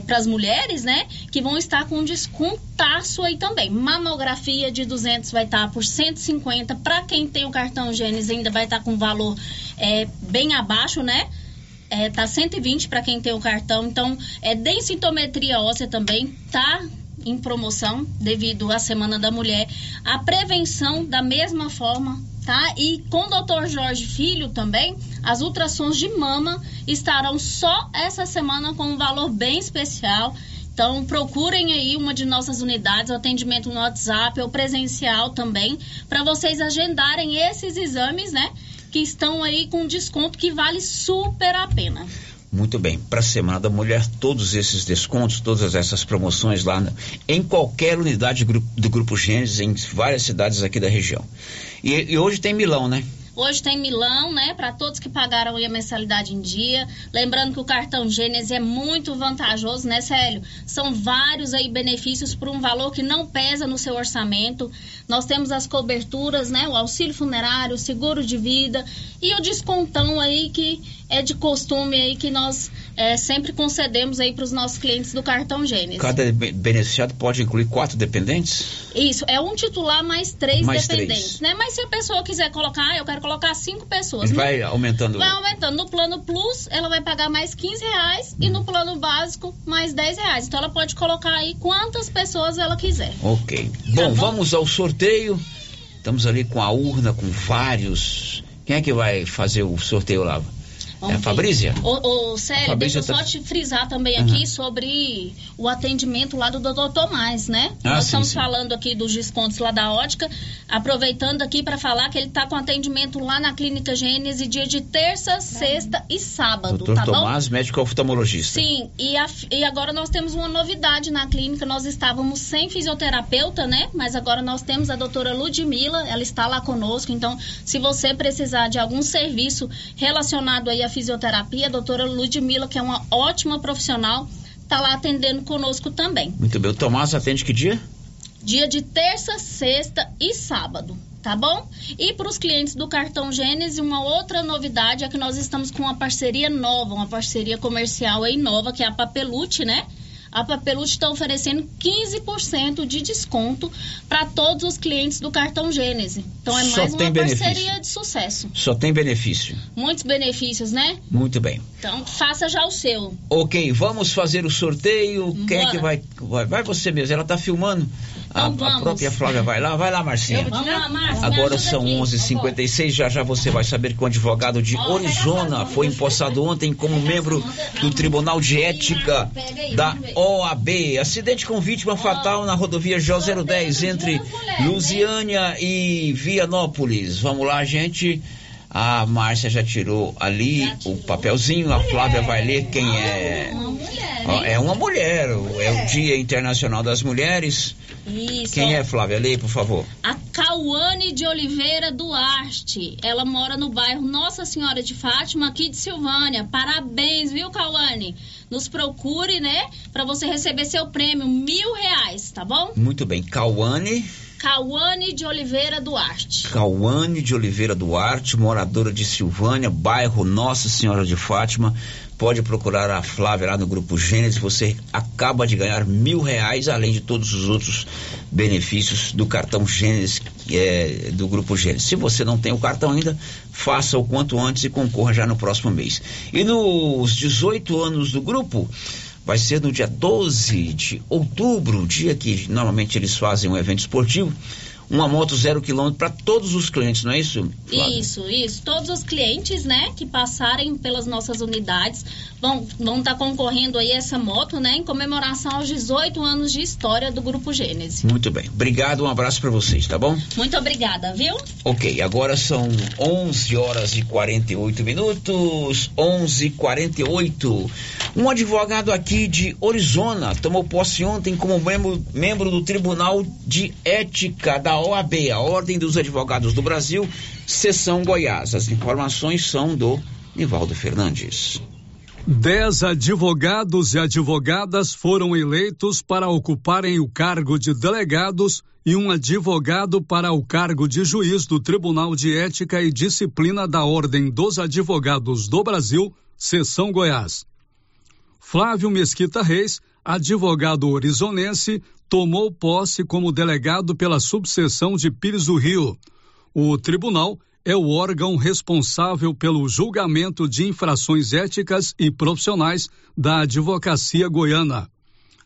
para as mulheres, né? Que vão estar com um descontaço aí também. Mamografia de 200 vai estar por 150. Para quem tem o cartão Gênesis ainda vai estar com valor bem abaixo, né? Tá 120 para quem tem o cartão. Então, densitometria óssea também tá em promoção devido à Semana da Mulher. A prevenção da mesma forma, tá? E com o Dr. Jorge Filho também, as ultrassons de mama estarão só essa semana com um valor bem especial. Então, procurem aí uma de nossas unidades, o atendimento no WhatsApp ou presencial também, para vocês agendarem esses exames, né? Que estão aí com desconto que vale super a pena. Muito bem, para a Semana da Mulher, todos esses descontos, todas essas promoções lá em qualquer unidade do Grupo Gênesis, em várias cidades aqui da região. E hoje tem Milão, né? Hoje tem Milão, né? Para todos que pagaram aí a mensalidade em dia. Lembrando que o cartão Gênesis é muito vantajoso, né, Célio? São vários aí benefícios por um valor que não pesa no seu orçamento. Nós temos as coberturas, né? O auxílio funerário, o seguro de vida e o descontão aí que é de costume aí que nós sempre concedemos aí para os nossos clientes do cartão Gênesis. Cada beneficiado pode incluir 4 dependentes? Isso, é um titular mais 3 dependentes, né? Mas se a pessoa quiser colocar, eu quero colocar 5 pessoas. Vai aumentando. Vai aumentando. No plano Plus, ela vai pagar mais R$15 e no plano básico, mais R$10. Então, ela pode colocar aí quantas pessoas ela quiser. Ok. Bom, vamos ao sorteio. Estamos ali com a urna, com vários. Quem é que vai fazer o sorteio lá? É a Fabrícia? Ô, Célio, deixa eu só te frisar também aqui sobre o atendimento lá do Dr. Tomás, né? Nós estamos falando aqui dos descontos lá da ótica, aproveitando aqui para falar que ele está com atendimento lá na Clínica Gênesis dia de terça, sexta e sábado, Dr. tá bom? Dr. Tomás, médico oftalmologista. Sim, e agora nós temos uma novidade na clínica, nós estávamos sem fisioterapeuta, né? Mas agora nós temos a doutora Ludmila, ela está lá conosco, então se você precisar de algum serviço relacionado aí a fisioterapia, a doutora Ludmila, que é uma ótima profissional, tá lá atendendo conosco também. Muito bem. O Tomás atende que dia? Dia de terça, sexta e sábado, tá bom? E para os clientes do cartão Gênesis, uma outra novidade é que nós estamos com uma parceria nova, uma parceria comercial aí nova, que é a Papelute, né? A Papelute está oferecendo 15% de desconto para todos os clientes do cartão Gênesis. Então é mais uma parceria de sucesso. Só tem benefício. Muitos benefícios, né? Muito bem. Então faça já o seu. Ok, vamos fazer o sorteio. Bora. Quem é que vai? Vai você mesmo. Ela está filmando. Então a própria Flávia vai lá, Marcinha. Vamos lá, Marcinha. Agora são 11h56, já você vai saber que o advogado de Orizona foi empossado ontem como membro do Tribunal de Ética da OAB. Acidente com vítima fatal na rodovia J010 entre Lusiânia e Vianópolis. Vamos lá, gente. A Márcia já tirou ali o papelzinho, a Flávia vai ler quem é. É uma mulher, é o Dia Internacional das Mulheres. Isso. Quem é, Flávia? Lê, por favor. A Cauane de Oliveira Duarte. Ela mora no bairro Nossa Senhora de Fátima, aqui de Silvânia. Parabéns, viu, Cauane? Nos procure, né? Pra você receber seu prêmio, R$1.000, tá bom? Muito bem. Cauane de Oliveira Duarte. Cauane de Oliveira Duarte, moradora de Silvânia, bairro Nossa Senhora de Fátima. Pode procurar a Flávia lá no Grupo Gênesis. Você acaba de ganhar R$1.000, além de todos os outros benefícios do cartão Gênesis, do Grupo Gênesis. Se você não tem o cartão ainda, faça o quanto antes e concorra já no próximo mês. E nos 18 anos do grupo... vai ser no dia 12 de outubro, dia que normalmente eles fazem um evento esportivo, uma moto 0 km para todos os clientes, não é isso, Flávia? Isso. Todos os clientes, né, que passarem pelas nossas unidades vão estar concorrendo aí essa moto, né, em comemoração aos 18 anos de história do Grupo Gênesis. Muito bem. Obrigado, um abraço para vocês, tá bom? Muito obrigada, viu? Ok, agora são 11h48, 11h48. Um advogado aqui de Orizona tomou posse ontem como membro do Tribunal de Ética da OAB, a Ordem dos Advogados do Brasil, Seção Goiás. As informações são do Nivaldo Fernandes. 10 advogados e advogadas foram eleitos para ocuparem o cargo de delegados e um advogado para o cargo de juiz do Tribunal de Ética e Disciplina da Ordem dos Advogados do Brasil, Seção Goiás. Flávio Mesquita Reis, advogado orizonense, tomou posse como delegado pela subseção de Pires do Rio. O tribunal é o órgão responsável pelo julgamento de infrações éticas e profissionais da advocacia goiana.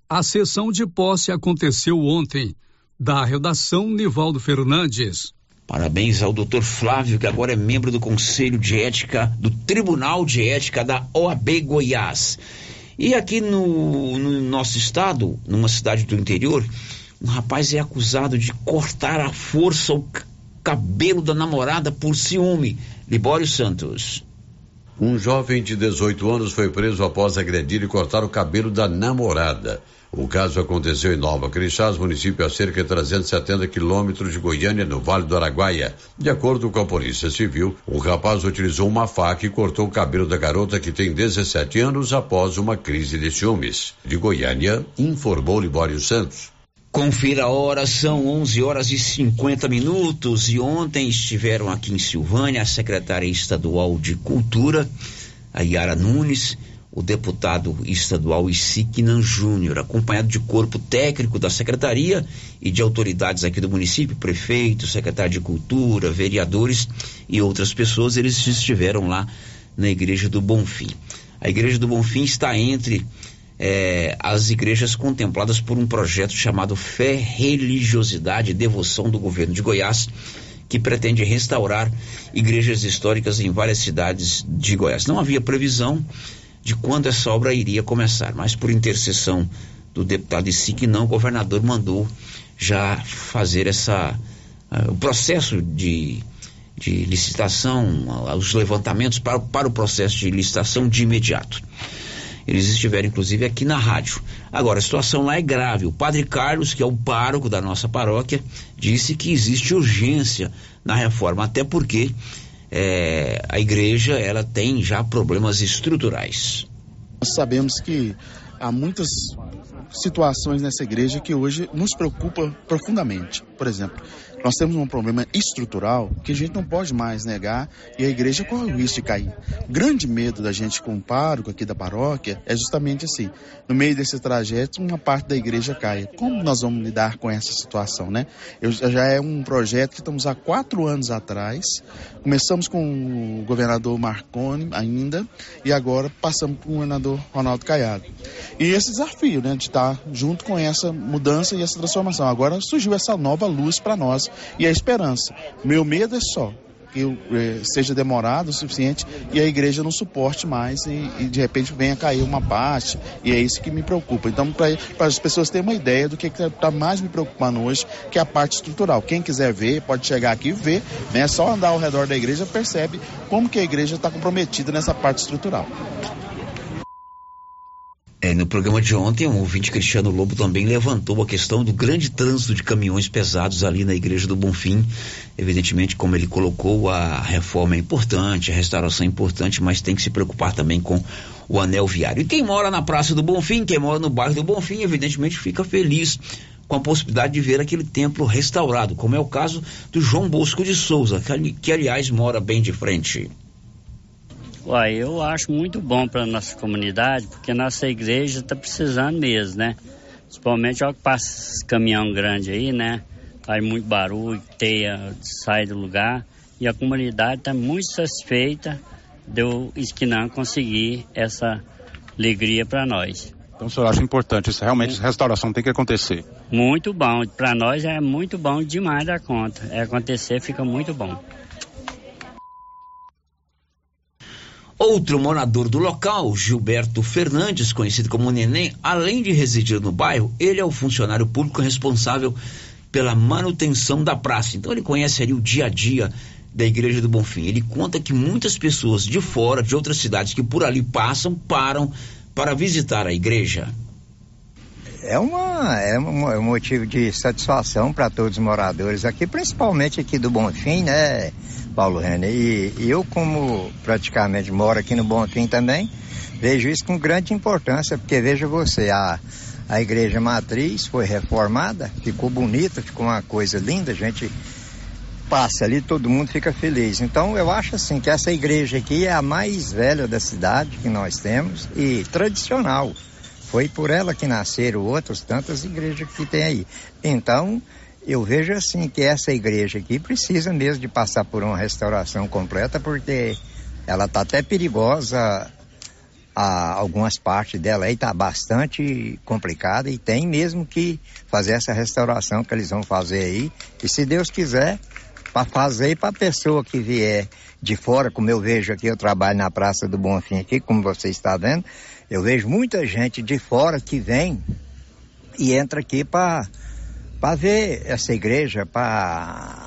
A sessão de posse aconteceu ontem. Da redação, Nivaldo Fernandes. Parabéns ao Dr. Flávio, que agora é membro do Conselho de Ética, do Tribunal de Ética da OAB Goiás. E aqui no nosso estado, numa cidade do interior, um rapaz é acusado de cortar à força o cabelo da namorada por ciúme. Libório Santos. Um jovem de 18 anos foi preso após agredir e cortar o cabelo da namorada. O caso aconteceu em Nova Crixás, município a cerca de 370 quilômetros de Goiânia, no Vale do Araguaia. De acordo com a Polícia Civil, o rapaz utilizou uma faca e cortou o cabelo da garota, que tem 17 anos, após uma crise de ciúmes. De Goiânia, informou Libório Santos. Confira a hora, são 11h50, e ontem estiveram aqui em Silvânia a secretária estadual de Cultura, a Yara Nunes, o deputado estadual Isiquinan Júnior, acompanhado de corpo técnico da secretaria e de autoridades aqui do município, prefeito, secretário de Cultura, vereadores e outras pessoas. Eles estiveram lá na Igreja do Bonfim. A Igreja do Bonfim está entre as igrejas contempladas por um projeto chamado Fé, Religiosidade e Devoção do Governo de Goiás, que pretende restaurar igrejas históricas em várias cidades de Goiás. Não havia previsão de quando essa obra iria começar, mas por intercessão do deputado Isiquinan, o governador mandou já fazer o processo de licitação, os levantamentos para o processo de licitação de imediato. Eles estiveram, inclusive, aqui na rádio. Agora, a situação lá é grave. O padre Carlos, que é o pároco da nossa paróquia, disse que existe urgência na reforma, até porque a igreja ela tem já problemas estruturais. Nós sabemos que há muitas situações nessa igreja que hoje nos preocupa profundamente. Por exemplo, nós temos um problema estrutural que a gente não pode mais negar, e a igreja corre o risco de cair. O grande medo da gente com o pároco aqui da paróquia é justamente assim: no meio desse trajeto, uma parte da igreja cai. Como nós vamos lidar com essa situação, né? Já é um projeto que estamos há 4 anos atrás, começamos com o governador Marconi ainda, e agora passamos para o governador Ronaldo Caiado. E esse desafio, né, de estar junto com essa mudança e essa transformação. Agora surgiu essa nova luz para nós, e a esperança. Meu medo é só que seja demorado o suficiente e a igreja não suporte mais e de repente venha cair uma parte, e é isso que me preocupa. Então, para as pessoas terem uma ideia do que está mais me preocupando hoje, que é a parte estrutural. Quem quiser ver, pode chegar aqui e ver, né? Só andar ao redor da igreja percebe como que a igreja está comprometida nessa parte estrutural. No programa de ontem, o ouvinte Cristiano Lobo também levantou a questão do grande trânsito de caminhões pesados ali na Igreja do Bonfim. Evidentemente, como ele colocou, a reforma é importante, a restauração é importante, mas tem que se preocupar também com o anel viário. E quem mora na Praça do Bonfim, quem mora no bairro do Bonfim, evidentemente fica feliz com a possibilidade de ver aquele templo restaurado, como é o caso do João Bosco de Souza, que aliás mora bem de frente. Eu acho muito bom para a nossa comunidade, porque a nossa igreja está precisando mesmo, né? Principalmente, que passa esse caminhão grande aí, né? Faz muito barulho, teia, sai do lugar. E a comunidade está muito satisfeita de o Isiquinan conseguir essa alegria para nós. Então, o senhor acha importante isso? Realmente, essa restauração tem que acontecer? Muito bom. Para nós é muito bom demais da conta. Acontecer fica muito bom. Outro morador do local, Gilberto Fernandes, conhecido como Neném, além de residir no bairro, ele é o funcionário público responsável pela manutenção da praça. Então ele conhece ali o dia a dia da Igreja do Bonfim. Ele conta que muitas pessoas de fora, de outras cidades que por ali passam, param para visitar a igreja. É um motivo de satisfação para todos os moradores aqui, principalmente aqui do Bonfim, né, Paulo Renner? E eu, como praticamente moro aqui no Bonfim também, vejo isso com grande importância, porque veja você, a a igreja matriz foi reformada, ficou bonita, ficou uma coisa linda, a gente passa ali, todo mundo fica feliz. Então eu acho assim que essa igreja aqui é a mais velha da cidade que nós temos e tradicional. Foi por ela que nasceram outras tantas igrejas que tem aí. Então eu vejo assim que essa igreja aqui precisa mesmo de passar por uma restauração completa, porque ela está até perigosa, algumas partes dela aí está bastante complicada e tem mesmo que fazer essa restauração que eles vão fazer aí. E se Deus quiser, para fazer para a pessoa que vier de fora, como eu vejo aqui, eu trabalho na Praça do Bonfim aqui, como você está vendo, eu vejo muita gente de fora que vem e entra aqui para ver essa igreja, para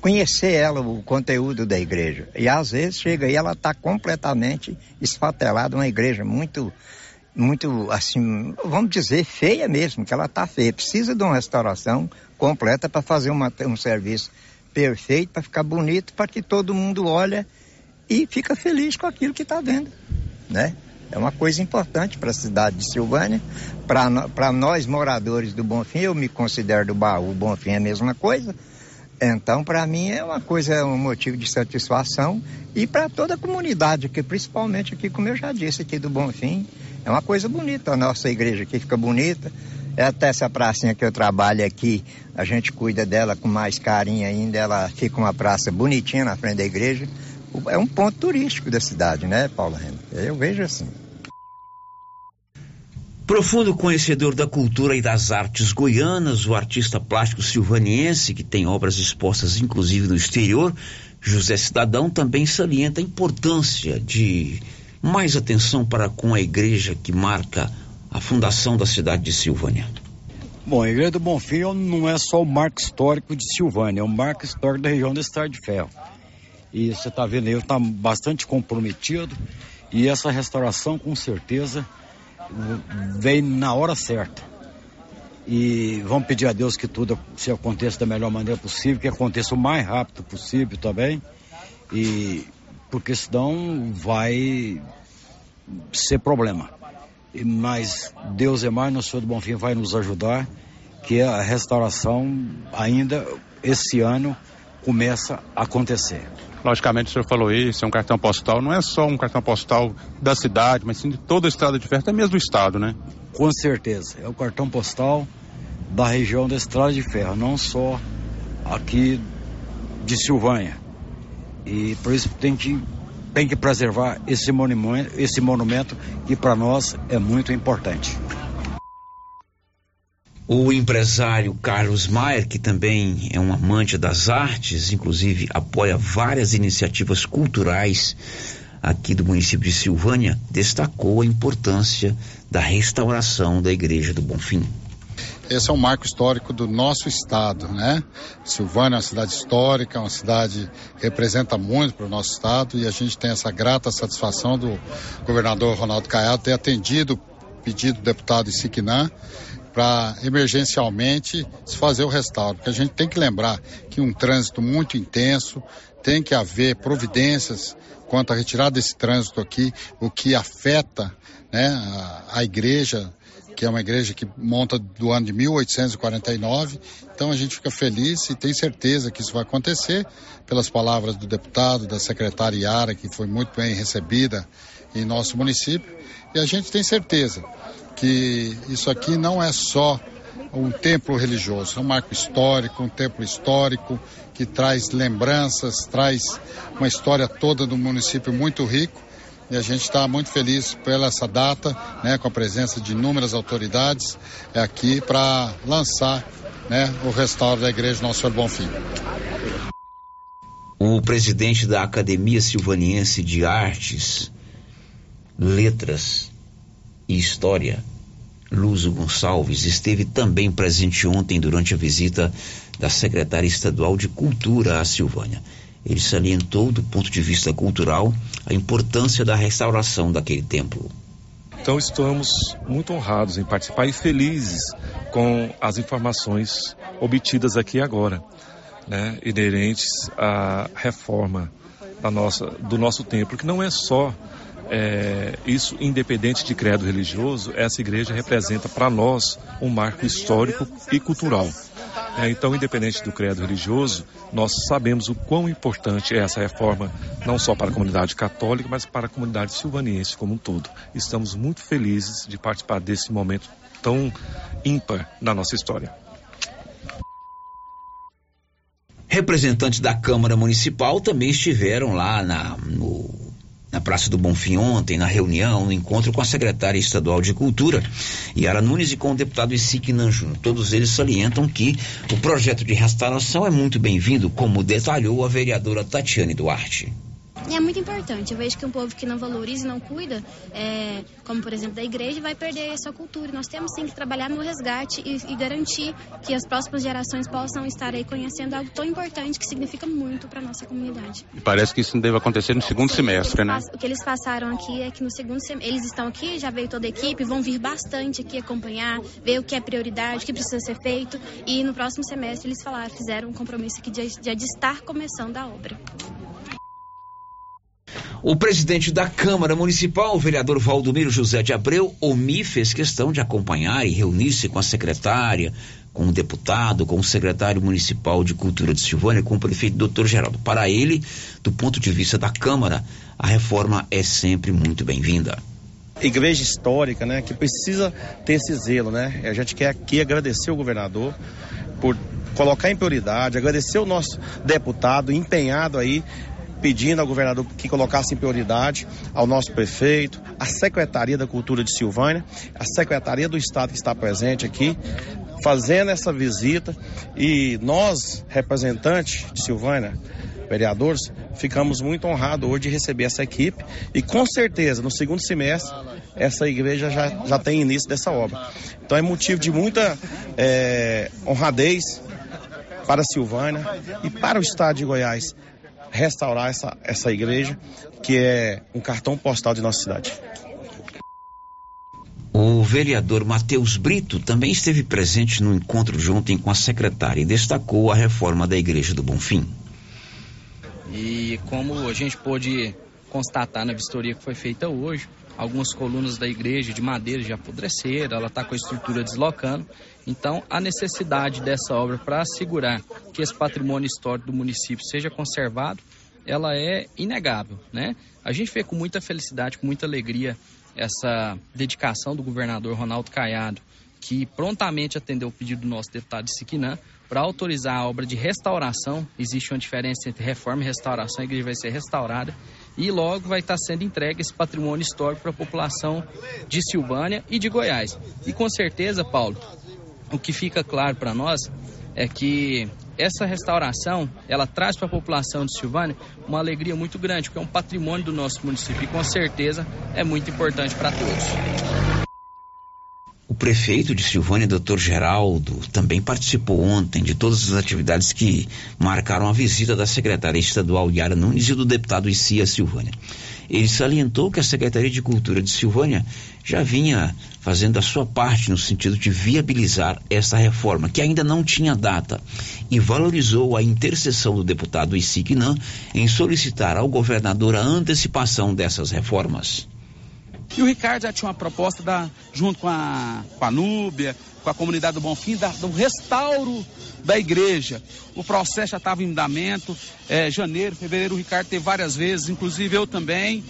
conhecer ela, o conteúdo da igreja. E às vezes chega aí, ela está completamente esfatelada, uma igreja muito, muito assim, vamos dizer, feia mesmo, que ela está feia. Precisa de uma restauração completa para fazer um serviço perfeito, para ficar bonito, para que todo mundo olha e fica feliz com aquilo que está vendo, né? É uma coisa importante para a cidade de Silvânia, para nós moradores do Bonfim. Eu me considero do Baú, o Bonfim é a mesma coisa. Então, para mim, é uma coisa, é um motivo de satisfação. E para toda a comunidade aqui, principalmente aqui, como eu já disse, aqui do Bonfim, é uma coisa bonita. A nossa igreja aqui fica bonita. É até essa pracinha que eu trabalho aqui, a gente cuida dela com mais carinho ainda. Ela fica uma praça bonitinha na frente da igreja. É um ponto turístico da cidade, né, Paulo Renan? Eu vejo assim. Profundo conhecedor da cultura e das artes goianas, o artista plástico silvaniense, que tem obras expostas inclusive no exterior, José Cidadão também salienta a importância de mais atenção para com a igreja que marca a fundação da cidade de Silvânia. Bom, a Igreja do Bonfim não é só o marco histórico de Silvânia, é o marco histórico da região da Estrada de Ferro. E você está vendo aí, está bastante comprometido, e essa restauração com certeza vem na hora certa. E vamos pedir a Deus que tudo se aconteça da melhor maneira possível, que aconteça o mais rápido possível também, e porque senão vai ser problema. Mas Deus é mais, nosso Senhor do Bonfim vai nos ajudar, que a restauração ainda esse ano começa a acontecer. Logicamente, o senhor falou isso, é um cartão postal, não é só um cartão postal da cidade, mas sim de toda a Estrada de Ferro, até mesmo do estado, né? Com certeza, é o cartão postal da região da Estrada de Ferro, não só aqui de Silvânia. E por isso tem que preservar esse monumento que para nós é muito importante. O empresário Carlos Maier, que também é um amante das artes, inclusive apoia várias iniciativas culturais aqui do município de Silvânia, destacou a importância da restauração da Igreja do Bonfim. Esse é um marco histórico do nosso estado, né? Silvânia é uma cidade histórica, é uma cidade que representa muito para o nosso estado, e a gente tem essa grata satisfação do governador Ronaldo Caiado ter atendido o pedido do deputado Isiquinã para emergencialmente se fazer o restauro, porque a gente tem que lembrar que um trânsito muito intenso, tem que haver providências quanto à retirada desse trânsito aqui, o que afeta, né, a igreja, que é uma igreja que monta do ano de 1849, então a gente fica feliz e tem certeza que isso vai acontecer, pelas palavras do deputado, da secretária Yara, que foi muito bem recebida em nosso município, e a gente tem certeza que isso aqui não é só um templo religioso, é um marco histórico, um templo histórico que traz lembranças, traz uma história toda do município muito rico, e a gente está muito feliz pela essa data, né, com a presença de inúmeras autoridades aqui para lançar, né, o restauro da Igreja Nosso Senhor do Bonfim. O presidente da Academia Silvaniense de Artes, Letras e História, Luso Gonçalves, esteve também presente ontem durante a visita da secretária estadual de Cultura à Silvânia. Ele salientou, do ponto de vista cultural, a importância da restauração daquele templo. Então estamos muito honrados em participar e felizes com as informações obtidas aqui agora, né, inerentes à reforma do nosso templo, que não é só Isso, independente de credo religioso, essa igreja representa para nós um marco histórico e cultural. Então, independente do credo religioso, nós sabemos o quão importante é essa reforma, não só para a comunidade católica, mas para a comunidade silvaniense como um todo. Estamos muito felizes de participar desse momento tão ímpar na nossa história. Representantes da Câmara Municipal também estiveram lá na Praça do Bonfim ontem, na reunião, no encontro com a secretária estadual de Cultura, Yara Nunes, e com o deputado Isique Nanjum. Todos eles salientam que o projeto de restauração é muito bem-vindo, como detalhou a vereadora Tatiane Duarte. E é muito importante. Eu vejo que um povo que não valoriza e não cuida, como por exemplo da igreja, vai perder a sua cultura. Nós temos sim que trabalhar no resgate e garantir que as próximas gerações possam estar aí conhecendo algo tão importante que significa muito para a nossa comunidade. E parece que isso não deve acontecer no segundo semestre, né? O que eles passaram aqui é que no segundo semestre, eles estão aqui, já veio toda a equipe, vão vir bastante aqui acompanhar, ver o que é prioridade, o que precisa ser feito, e no próximo semestre eles fizeram um compromisso aqui de estar começando a obra. O presidente da Câmara Municipal, o vereador Valdomiro José de Abreu, OMI, fez questão de acompanhar e reunir-se com a secretária, com o deputado, com o secretário municipal de Cultura de Silvânia, com o prefeito Dr. Geraldo. Para ele, do ponto de vista da Câmara, a reforma é sempre muito bem-vinda. Igreja histórica, né, que precisa ter esse zelo, né? A gente quer aqui agradecer o governador por colocar em prioridade, agradecer o nosso deputado empenhado aí, pedindo ao governador que colocasse em prioridade, ao nosso prefeito, à Secretaria da Cultura de Silvânia, à Secretaria do Estado que está presente aqui, fazendo essa visita, e nós, representantes de Silvânia, vereadores, ficamos muito honrados hoje de receber essa equipe e com certeza no segundo semestre essa igreja já tem início dessa obra. Então é motivo de muita honradez para Silvânia e para o Estado de Goiás restaurar essa igreja, que é um cartão postal de nossa cidade. O vereador Matheus Brito também esteve presente no encontro de ontem com a secretária e destacou a reforma da Igreja do Bonfim. E como a gente pôde constatar na vistoria que foi feita hoje, algumas colunas da igreja de madeira já apodreceram, ela está com a estrutura deslocando. Então, a necessidade dessa obra para assegurar que esse patrimônio histórico do município seja conservado, ela é inegável, né? A gente vê com muita felicidade, com muita alegria, essa dedicação do governador Ronaldo Caiado, que prontamente atendeu o pedido do nosso deputado Siquinã para autorizar a obra de restauração. Existe uma diferença entre reforma e restauração, a igreja vai ser restaurada e logo vai estar sendo entregue esse patrimônio histórico para a população de Silvânia e de Goiás. E com certeza, Paulo, o que fica claro para nós é que essa restauração, ela traz para a população de Silvânia uma alegria muito grande, porque é um patrimônio do nosso município e com certeza é muito importante para todos. O prefeito de Silvânia, Dr. Geraldo, também participou ontem de todas as atividades que marcaram a visita da secretária estadual Yara Nunes e do deputado Icia Silvânia. Ele salientou que a Secretaria de Cultura de Silvânia já vinha fazendo a sua parte no sentido de viabilizar essa reforma, que ainda não tinha data, e valorizou a intercessão do deputado Isique Nan em solicitar ao governador a antecipação dessas reformas. E o Ricardo já tinha uma proposta junto com a Núbia, com a comunidade do Bonfim, do restauro da igreja. O processo já estava em andamento, janeiro, fevereiro, o Ricardo teve várias vezes, inclusive eu também,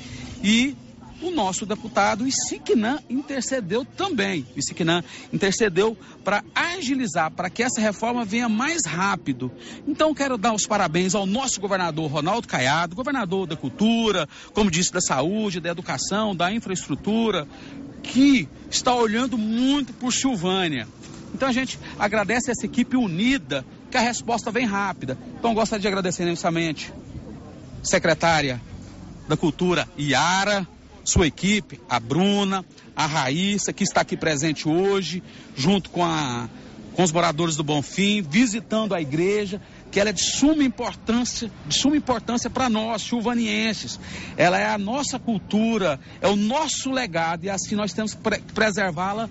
e o nosso deputado Isique Nan intercedeu também. Isique Nan intercedeu para agilizar, para que essa reforma venha mais rápido. Então, quero dar os parabéns ao nosso governador Ronaldo Caiado, governador da cultura, como disse, da saúde, da educação, da infraestrutura, que está olhando muito por Silvânia. Então, a gente agradece essa equipe unida, que a resposta vem rápida. Então, gostaria de agradecer imensamente a secretária da Cultura, Yara, sua equipe, a Bruna, a Raíssa, que está aqui presente hoje, junto com os moradores do Bonfim, visitando a igreja, que ela é de suma importância para nós, silvanienses. Ela é a nossa cultura, é o nosso legado, e assim nós temos que preservá-la.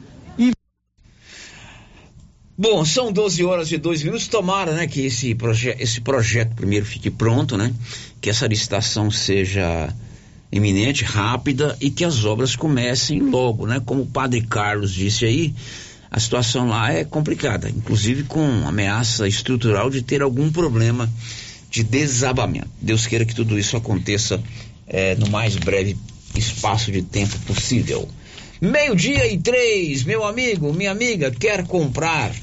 Bom, são 12 horas e 2 minutos, tomara, né, que esse projeto primeiro fique pronto, né, que essa licitação seja iminente, rápida, e que as obras comecem logo, né? Como o padre Carlos disse aí, a situação lá é complicada, inclusive com ameaça estrutural de ter algum problema de desabamento. Deus queira que tudo isso aconteça no mais breve espaço de tempo possível. 12:03, meu amigo, minha amiga, quer comprar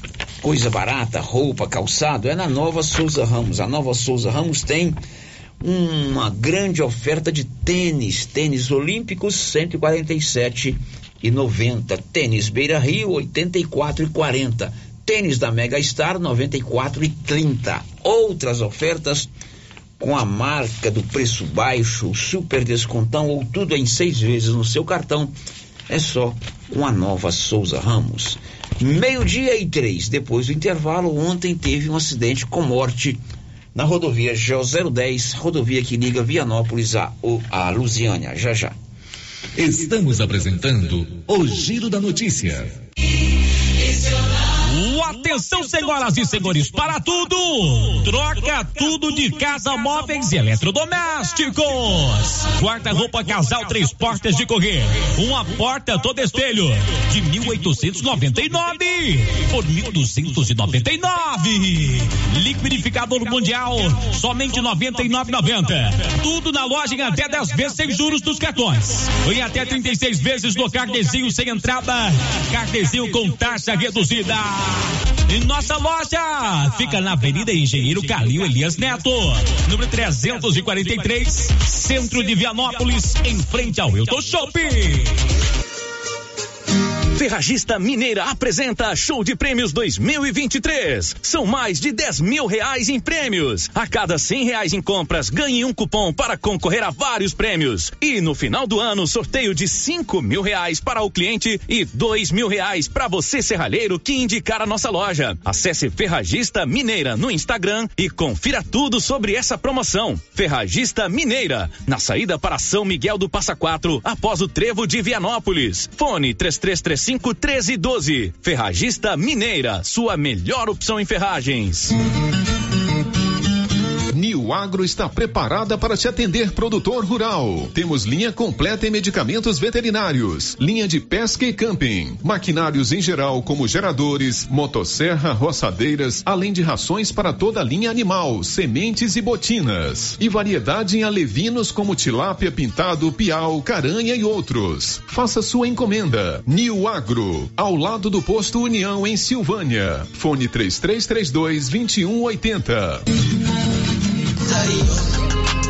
coisa barata, roupa, calçado? É na Nova Souza Ramos. A Nova Souza Ramos tem uma grande oferta de tênis olímpicos R$147,90, tênis Beira Rio R$84,40, tênis da Mega Star R$94,30. Outras ofertas com a marca do preço baixo, super descontão ou tudo em 6 vezes no seu cartão, é só com a Nova Souza Ramos. 12:03, depois do intervalo. Ontem teve um acidente com morte na rodovia GO 010, rodovia que liga Vianópolis a Lusiânia. Já. Estamos apresentando o Giro da Notícia. Atenção, senhoras e senhores, para tudo! Troca tudo de casa, móveis e eletrodomésticos. Guarda-roupa casal, 3 portas de correr, 1 porta todo espelho, de R$1.899 por R$1.299. Liquidificador mundial, somente R$99,90. Tudo na loja em até 10 vezes sem juros dos cartões. Em até 36 vezes no carnezinho sem entrada, carnezinho com taxa reduzida. E nossa loja fica na Avenida Engenheiro Calil Elias Neto, número 343, centro de Vianópolis, em frente ao Hilton Shopping. Ferragista Mineira apresenta Show de Prêmios 2023. São mais de R$10 mil em prêmios. A cada R$100 em compras, ganhe um cupom para concorrer a vários prêmios. E no final do ano, sorteio de R$5 mil para o cliente e R$2 mil para você, serralheiro, que indicar a nossa loja. Acesse Ferragista Mineira no Instagram e confira tudo sobre essa promoção. Ferragista Mineira, na saída para São Miguel do Passa 4, após o trevo de Vianópolis. Fone 3335-1312. Ferragista Mineira, sua melhor opção em ferragens. New Agro está preparada para te atender, produtor rural. Temos linha completa em medicamentos veterinários, linha de pesca e camping, maquinários em geral como geradores, motosserra, roçadeiras, além de rações para toda a linha animal, sementes e botinas. E variedade em alevinos como tilápia, pintado, piau, caranha e outros. Faça sua encomenda. New Agro, ao lado do posto União em Silvânia. Fone 3332-2180.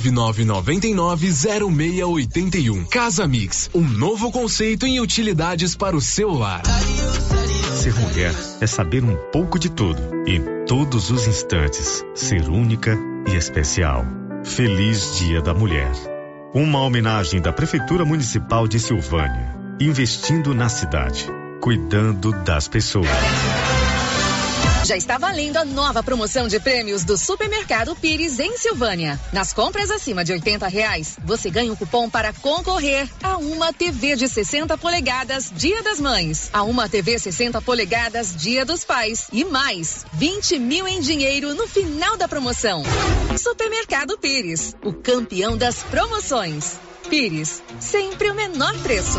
999990681. Casa Mix, um novo conceito em utilidades para o seu lar. Ser mulher é saber um pouco de tudo, em todos os instantes, ser única e especial. Feliz Dia da Mulher. Uma homenagem da Prefeitura Municipal de Silvânia, investindo na cidade, cuidando das pessoas. Já está valendo a nova promoção de prêmios do Supermercado Pires em Silvânia. Nas compras acima de R$80, você ganha um cupom para concorrer a uma TV de 60 polegadas Dia das Mães, a uma TV 60 polegadas Dia dos Pais e mais 20 mil em dinheiro no final da promoção. Supermercado Pires, o campeão das promoções. Pires, sempre o menor preço.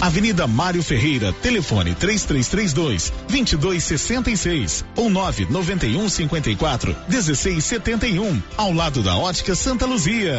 Avenida Mário Ferreira, telefone 3332-2266 ou 99154-1671, ao lado da Ótica Santa Luzia.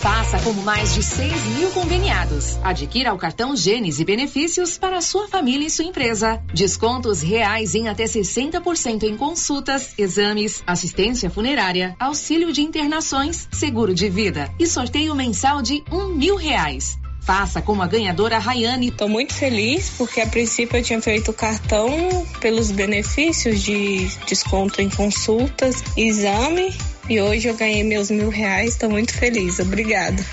Faça como mais de 6 mil conveniados. Adquira o cartão Gênesis e benefícios para sua família e sua empresa. Descontos reais em até 60% em consultas, exames, assistência funerária, auxílio de internações, seguro de vida e sorteio mensal de R$1.000. Faça como a ganhadora Rayane. Estou muito feliz porque a princípio eu tinha feito o cartão pelos benefícios de desconto em consultas, exame, e hoje eu ganhei meus R$1.000. Estou muito feliz. Obrigada.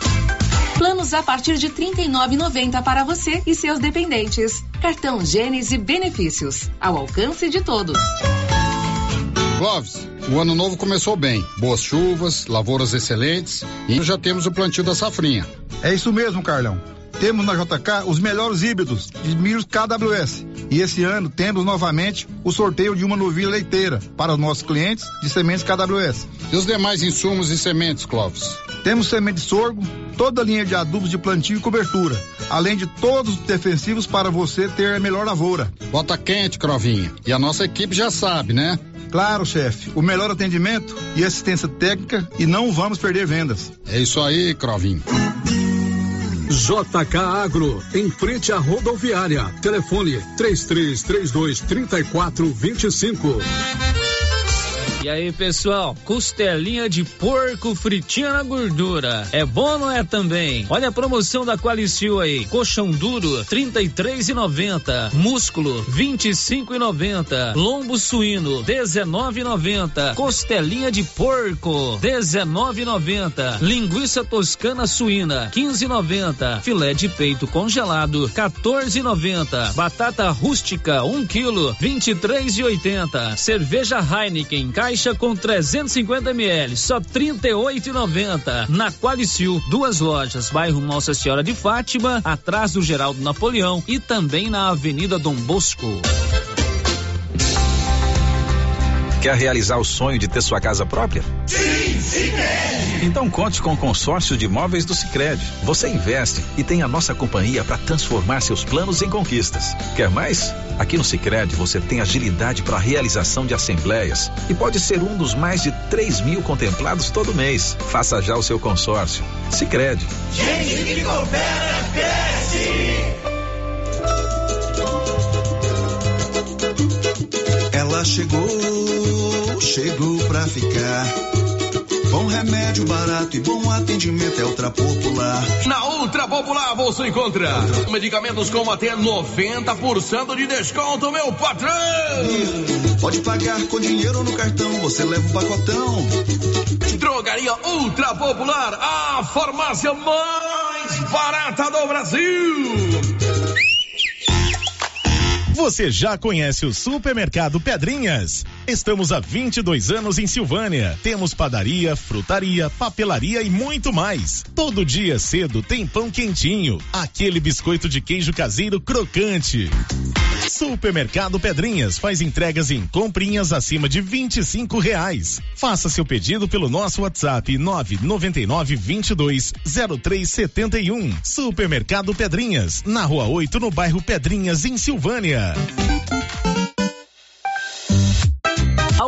Planos a partir de R$39,90 para você e seus dependentes. Cartão Gênesis e benefícios ao alcance de todos. Clóvis, o ano novo começou bem, boas chuvas, lavouras excelentes e já temos o plantio da safrinha. É isso mesmo, Carlão. Temos na JK os melhores híbridos de milhos KWS. E esse ano temos novamente o sorteio de uma novilha leiteira para os nossos clientes de sementes KWS. E os demais insumos e sementes, Clóvis? Temos semente de sorgo, toda a linha de adubos de plantio e cobertura, além de todos os defensivos para você ter a melhor lavoura. Bota quente, Crovinha. E a nossa equipe já sabe, né? Claro, chefe. O melhor atendimento e assistência técnica e não vamos perder vendas. É isso aí, Crovinho. JK Agro, em frente à rodoviária. Telefone 3332-3425. E aí, pessoal, costelinha de porco fritinha na gordura. É bom ou não é também? Olha a promoção da Qualicil aí. Coxão duro, R$33,90. Músculo, R$25,90. Lombo suíno, R$19,90. Costelinha de porco, R$19,90. Linguiça toscana suína, R$15,90. Filé de peito congelado, R$14,90. Batata rústica, 1 quilo, R$23,80. Cerveja Heineken, caixa com 350 ml, só R$38,90. Na Qualicil, duas lojas, bairro Nossa Senhora de Fátima, atrás do Geraldo Napoleão e também na Avenida Dom Bosco. Quer realizar o sonho de ter sua casa própria? Sim, Sicredi! Então conte com o consórcio de imóveis do Sicredi. Você investe e tem a nossa companhia para transformar seus planos em conquistas. Quer mais? Aqui no Sicredi você tem agilidade para a realização de assembleias e pode ser um dos mais de 3.000 contemplados todo mês. Faça já o seu consórcio. Sicredi. Gente que coopera, cresce! Ela chegou pra ficar. Bom remédio, barato e bom atendimento é Ultra Popular. Na Ultra Popular você encontra medicamentos com até 90% de desconto, meu patrão! Pode pagar com dinheiro no cartão, você leva o pacotão. Drogaria Ultra Popular, a farmácia mais barata do Brasil! Você já conhece o Supermercado Pedrinhas? Estamos há 22 anos em Silvânia. Temos padaria, frutaria, papelaria e muito mais. Todo dia cedo tem pão quentinho, aquele biscoito de queijo caseiro crocante. Supermercado Pedrinhas faz entregas em comprinhas acima de R$25. Faça seu pedido pelo nosso WhatsApp 999220371. Supermercado Pedrinhas, na Rua 8, no bairro Pedrinhas, em Silvânia. A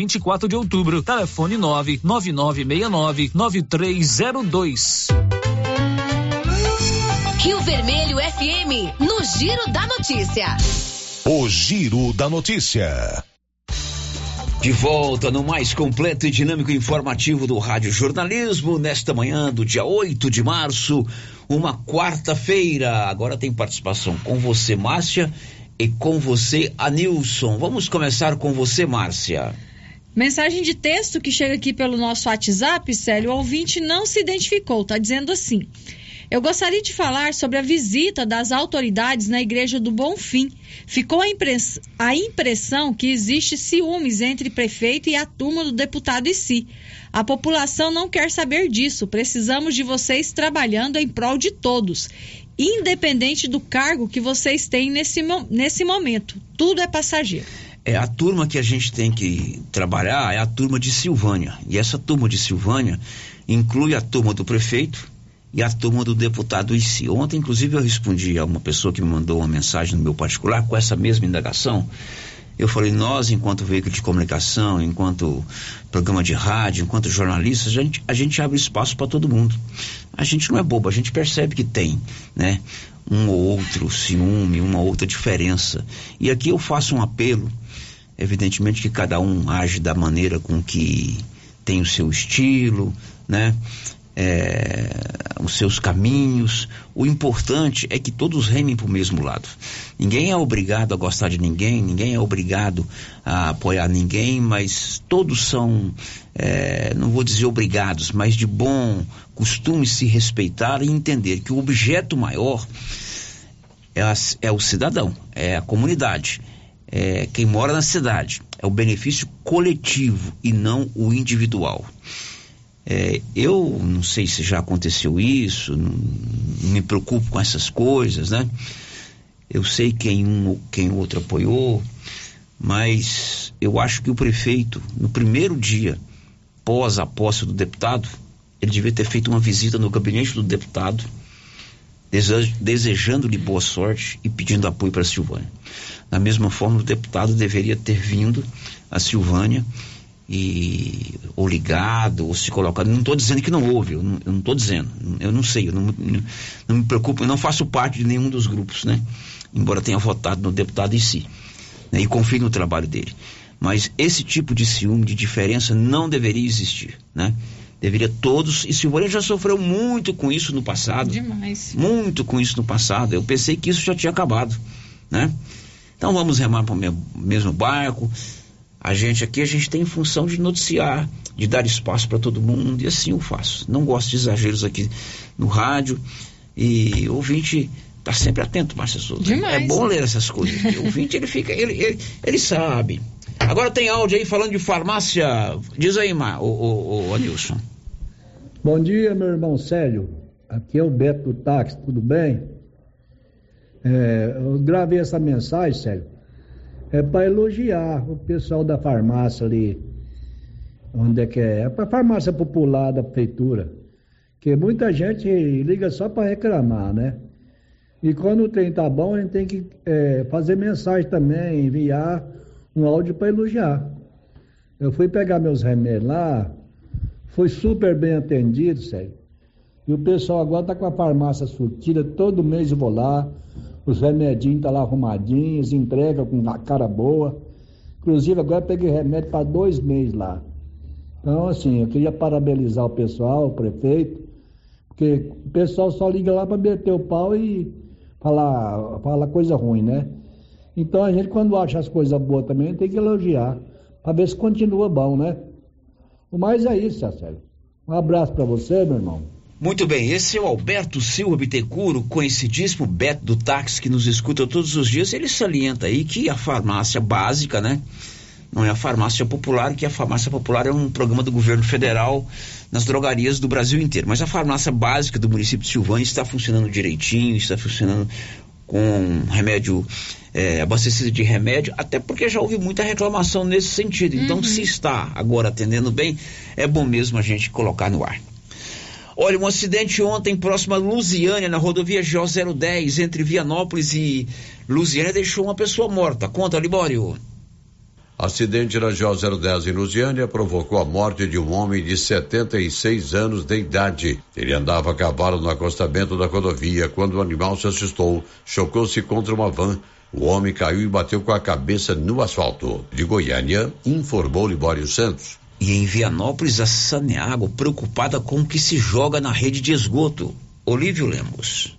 24 de Outubro, telefone 99969-9302. Rio Vermelho FM, no Giro da Notícia. O Giro da Notícia. De volta no mais completo e dinâmico informativo do Rádio Jornalismo, nesta manhã do dia 8 de março, uma quarta-feira. Agora tem participação com você, Márcia, e com você, Anilson. Vamos começar com você, Márcia. Mensagem de texto que chega aqui pelo nosso WhatsApp, Célio, o ouvinte não se identificou, está dizendo assim: eu gostaria de falar sobre a visita das autoridades na Igreja do Bonfim. Ficou a impressão que existe ciúmes entre prefeito e a turma do deputado em si. A população não quer saber disso. Precisamos de vocês trabalhando em prol de todos, independente do cargo que vocês têm nesse momento. Tudo é passageiro. É a turma que a gente tem que trabalhar, é a turma de Silvânia. E essa turma de Silvânia inclui a turma do prefeito e a turma do deputado Ici. Ontem, inclusive, eu respondi a uma pessoa que me mandou uma mensagem no meu particular com essa mesma indagação. Eu falei, nós, enquanto veículo de comunicação, enquanto programa de rádio, enquanto jornalistas, a gente abre espaço para todo mundo. A gente não é bobo, a gente percebe que tem, né, um ou outro ciúme, uma outra diferença. E aqui eu faço um apelo, evidentemente que cada um age da maneira com que tem o seu estilo, né, os seus caminhos. O importante é que todos remem para o mesmo lado. Ninguém é obrigado a gostar de ninguém, ninguém é obrigado a apoiar ninguém, mas todos são, não vou dizer obrigados, mas de bom costume se respeitar e entender que o objeto maior é o cidadão, é a comunidade, é quem mora na cidade, é o benefício coletivo e não o individual. Eu não sei se já aconteceu isso, não me preocupo com essas coisas, né? Eu sei quem um ou quem outro apoiou, mas eu acho que o prefeito, no primeiro dia pós a posse do deputado, ele devia ter feito uma visita no gabinete do deputado, desejando-lhe boa sorte e pedindo apoio para a Silvânia. Da mesma forma, o deputado deveria ter vindo a Silvânia e, ou ligado, ou se colocado. Não estou dizendo que não houve, eu não estou dizendo, eu não sei, eu não me preocupo, eu não faço parte de nenhum dos grupos, né? Embora tenha votado no deputado em si, né? E confio no trabalho dele. Mas esse tipo de ciúme, de diferença, não deveria existir, né? Deveria todos, e Silvânia já sofreu muito com isso no passado. Demais. Muito com isso no passado, eu pensei que isso já tinha acabado, né? Então vamos remar para o mesmo barco. A gente aqui, a gente tem função de noticiar, de dar espaço para todo mundo, e assim eu faço. Não gosto de exageros aqui no rádio, e o ouvinte está sempre atento, Márcia Souza. Demais. É bom ler essas coisas. O ouvinte, ele sabe. Agora tem áudio aí falando de farmácia. Diz aí, Anilson. Bom dia, meu irmão Célio. Aqui é o Beto do Táxi, tudo bem? Eu gravei essa mensagem, Célio, é para elogiar o pessoal da farmácia ali, onde é que é? É para a farmácia popular da prefeitura, que muita gente liga só para reclamar, né? E quando o trem tá bom, a gente tem que fazer mensagem também, enviar um áudio para elogiar. Eu fui pegar meus remédios lá, foi super bem atendido, sério. E o pessoal agora tá com a farmácia surtida, todo mês eu vou lá. Os remedinhos estão lá arrumadinhos, entrega com a cara boa. Inclusive, agora eu peguei remédio para 2 meses lá. Então, assim, eu queria parabenizar o pessoal, o prefeito, porque o pessoal só liga lá para meter o pau e falar coisa ruim, né? Então, a gente, quando acha as coisas boas também, tem que elogiar, para ver se continua bom, né? O mais é isso, Célio. Um abraço para você, meu irmão. Muito bem, esse é o Alberto Silva Bittencourt, o conhecidíssimo Beto do Táxi, que nos escuta todos os dias. Ele salienta aí que a farmácia básica, né, não é a farmácia popular, que a farmácia popular é um programa do governo federal nas drogarias do Brasil inteiro. Mas a farmácia básica do município de Silvânia está funcionando direitinho, está funcionando com remédio, abastecido de remédio, até porque já houve muita reclamação nesse sentido. Então, se está agora atendendo bem, é bom mesmo a gente colocar no ar. Olha, um acidente ontem próximo a Lusiânia, na rodovia GO010, entre Vianópolis e Lusiânia, deixou uma pessoa morta. Conta, Libório. Acidente na GO010 em Lusiânia provocou a morte de um homem de 76 anos de idade. Ele andava a cavalo no acostamento da rodovia quando o animal se assustou, chocou-se contra uma van O homem caiu e bateu com a cabeça no asfalto. De Goiânia, informou Libório Santos. E em Vianópolis, a Saneago preocupada com o que se joga na rede de esgoto. Olívio Lemos.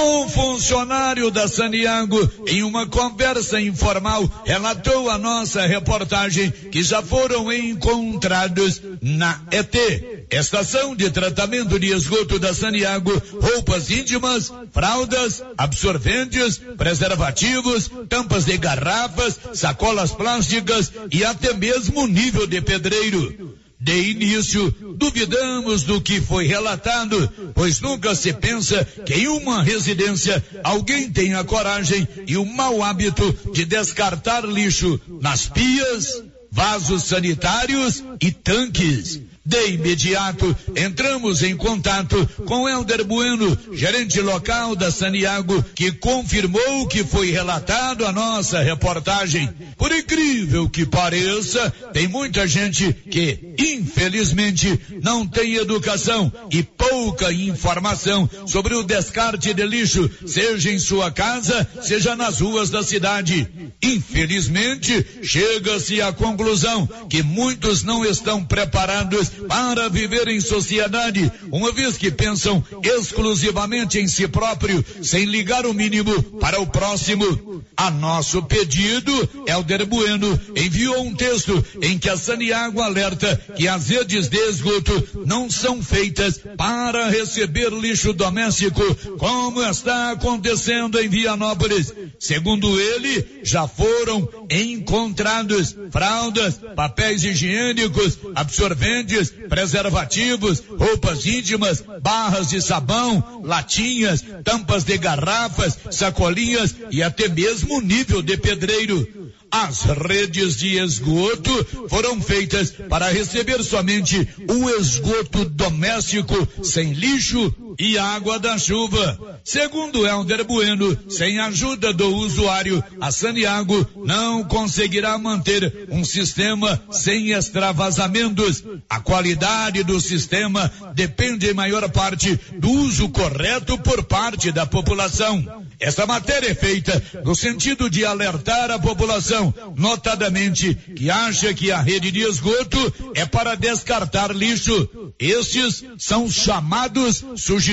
Um funcionário da Saneago, em uma conversa informal, relatou à nossa reportagem que já foram encontrados na ET, Estação de Tratamento de Esgoto da Saneago, roupas íntimas, fraldas, absorventes, preservativos, tampas de garrafas, sacolas plásticas e até mesmo nível de pedreiro. De início, duvidamos do que foi relatado, pois nunca se pensa que em uma residência alguém tenha a coragem e o mau hábito de descartar lixo nas pias, vasos sanitários e tanques. De imediato, entramos em contato com Helder Bueno, gerente local da Saneago, que confirmou o que foi relatado à nossa reportagem. Por incrível que pareça, tem muita gente que, infelizmente, não tem educação e pouca informação sobre o descarte de lixo, seja em sua casa, seja nas ruas da cidade. Infelizmente, chega-se à conclusão que muitos não estão preparados para viver em sociedade, uma vez que pensam exclusivamente em si próprio, sem ligar o mínimo para o próximo. A nosso pedido, Helder Bueno enviou um texto em que a Saneago alerta que as redes de esgoto não são feitas para receber lixo doméstico, como está acontecendo em Vianópolis. Segundo ele, já foram encontrados fraldas, papéis higiênicos, absorventes, preservativos, roupas íntimas, barras de sabão, latinhas, tampas de garrafas, sacolinhas e até mesmo nível de pedreiro. As redes de esgoto foram feitas para receber somente o esgoto doméstico, sem lixo e água da chuva. Segundo Helder Bueno, sem a ajuda do usuário, a Saneago não conseguirá manter um sistema sem extravasamentos. A qualidade do sistema depende em maior parte do uso correto por parte da população. Esta matéria é feita no sentido de alertar a população, notadamente que acha que a rede de esgoto é para descartar lixo. Estes são chamados sujismundo.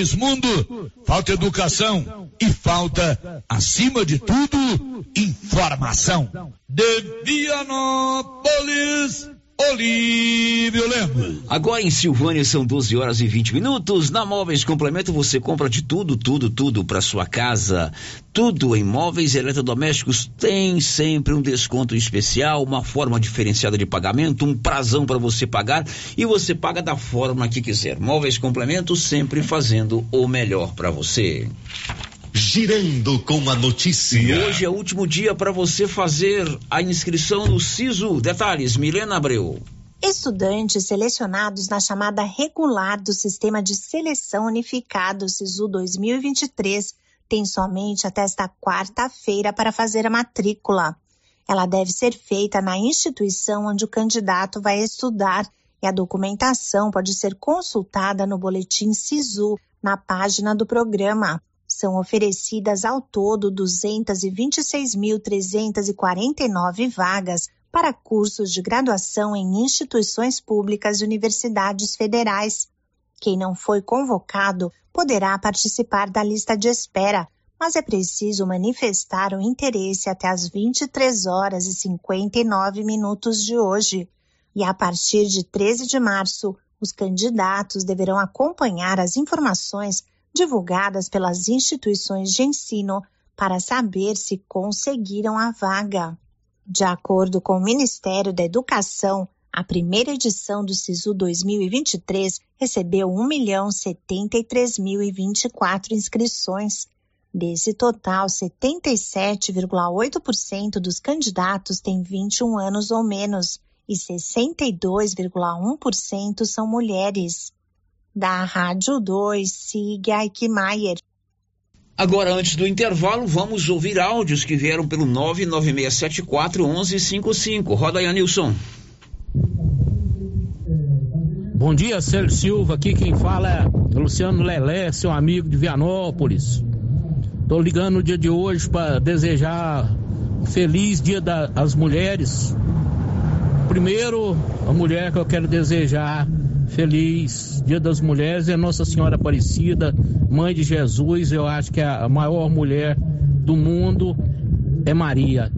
Falta educação e falta, acima de tudo, informação. De Vianópolis, Olívio Lemos. Agora em Silvânia são 12 horas e 20 minutos. Na Móveis Complemento você compra de tudo para sua casa. Tudo em móveis e eletrodomésticos tem sempre um desconto especial, uma forma diferenciada de pagamento, um prazão para você pagar e você paga da forma que quiser. Móveis Complemento sempre fazendo o melhor para você. Girando com a notícia. E hoje é o último dia para você fazer a inscrição no SISU. Detalhes, Milena Abreu. Estudantes selecionados na chamada regular do Sistema de Seleção Unificado SISU 2023 têm somente até esta quarta-feira para fazer a matrícula. Ela deve ser feita na instituição onde o candidato vai estudar e a documentação pode ser consultada no boletim SISU, na página do programa. São oferecidas ao todo 226.349 vagas para cursos de graduação em instituições públicas e universidades federais. Quem não foi convocado poderá participar da lista de espera, mas é preciso manifestar o interesse até às 23 horas e 59 minutos de hoje. E a partir de 13 de março, os candidatos deverão acompanhar as informações divulgadas pelas instituições de ensino para saber se conseguiram a vaga. De acordo com o Ministério da Educação, a primeira edição do SISU 2023 recebeu 1.073.024 inscrições. Desse total, 77,8% dos candidatos têm 21 anos ou menos e 62,1% são mulheres. Da Rádio 2, siga Aikmaier. Agora, antes do intervalo, vamos ouvir áudios que vieram pelo 99674-1155. Roda aí, Anilson. Bom dia, Célio Silva. Aqui quem fala é Luciano Lelé, seu amigo de Vianópolis. Estou ligando no dia de hoje para desejar um feliz Dia das Mulheres. Primeiro, a mulher que eu quero desejar feliz Dia das Mulheres é Nossa Senhora Aparecida, Mãe de Jesus. Eu acho que a maior mulher do mundo é Maria.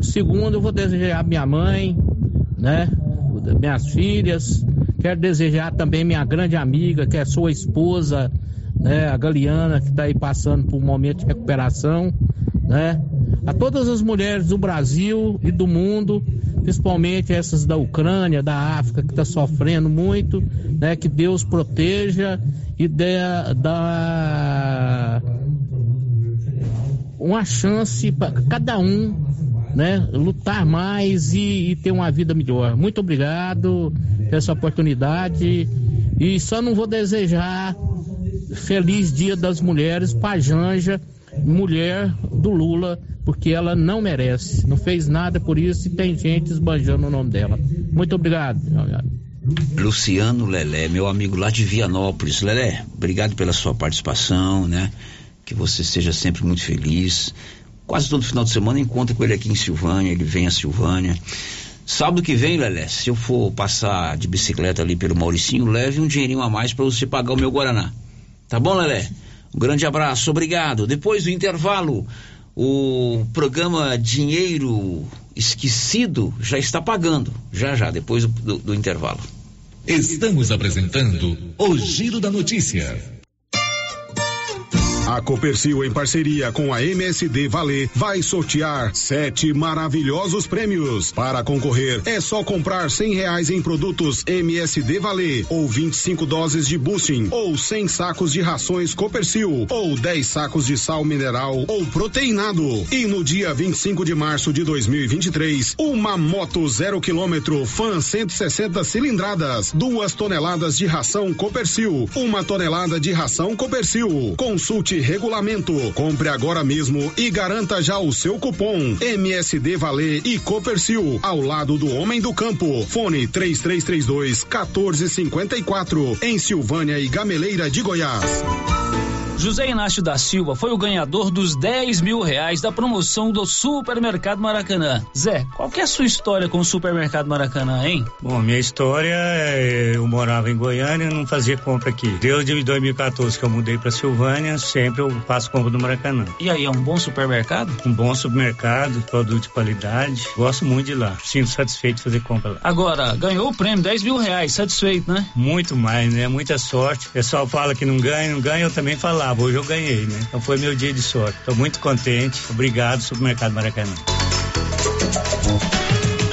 Segundo, eu vou desejar minha mãe, né? Minhas filhas. Quero desejar também minha grande amiga, que é sua esposa, né, a Galiana, que está aí passando por um momento de recuperação, né? A todas as mulheres do Brasil e do mundo, principalmente essas da Ucrânia, da África, que está sofrendo muito, né? Que Deus proteja e dá uma chance para cada um, né, lutar mais e ter uma vida melhor. Muito obrigado por essa oportunidade e só não vou desejar feliz Dia das Mulheres para Janja, mulher do Lula, porque ela não merece, não fez nada por isso e tem gente esbanjando o nome dela. Muito obrigado. Luciano Lelé, meu amigo lá de Vianópolis. Lelé, obrigado pela sua participação, né? Que você seja sempre muito feliz. Quase todo final de semana encontro com ele aqui em Silvânia, ele vem a Silvânia. Sábado que vem, Lelé, se eu for passar de bicicleta ali pelo Mauricinho, leve um dinheirinho a mais para você pagar o meu Guaraná. Tá bom, Lelé? Um grande abraço, obrigado. Depois do intervalo, o programa Dinheiro Esquecido já está pagando, já, depois do intervalo. Estamos apresentando o Giro da Notícia. A Coopercil, em parceria com a MSD Valer, vai sortear 7 maravilhosos prêmios. Para concorrer, é só comprar R$100 em produtos MSD Valer, ou 25 doses de boosting, ou 100 sacos de rações Coopercil, ou 10 sacos de sal mineral ou proteinado. E no dia 25 de março de 2023, uma moto 0 km Fan 160 cilindradas, 2 toneladas de ração Coopercil, 1 tonelada de ração Coopercil. Consulte regulamento. Compre agora mesmo e garanta já o seu cupom MSD Valer e Coopercil, ao lado do homem do campo. Fone 3332-1454, em Silvânia e Gameleira de Goiás. José Inácio da Silva foi o ganhador dos R$10 mil da promoção do Supermercado Maracanã. Zé, qual que é a sua história com o Supermercado Maracanã, hein? Bom, minha história é, eu morava em Goiânia e não fazia compra aqui. Desde 2014 que eu mudei pra Silvânia, sempre eu faço compra no Maracanã. E aí, é um bom supermercado? Um bom supermercado, produto de qualidade, gosto muito de lá, sinto satisfeito de fazer compra lá. Agora, ganhou o prêmio, R$10 mil, satisfeito, né? Muito mais, né? Muita sorte. O pessoal fala que não ganha, eu também falava. Hoje eu ganhei, né? Então foi meu dia de sorte. Estou muito contente. Obrigado, Supermercado Maracanã.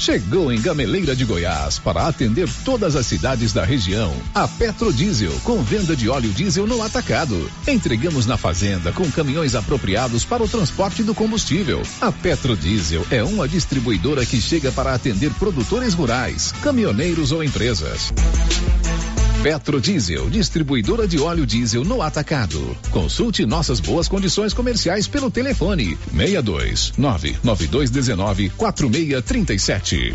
Chegou em Gameleira de Goiás para atender todas as cidades da região a Petrodiesel, com venda de óleo diesel no atacado. Entregamos na fazenda com caminhões apropriados para o transporte do combustível. A Petrodiesel é uma distribuidora que chega para atender produtores rurais, caminhoneiros ou empresas. Petrodiesel, distribuidora de óleo diesel no atacado. Consulte nossas boas condições comerciais pelo telefone 62992194637.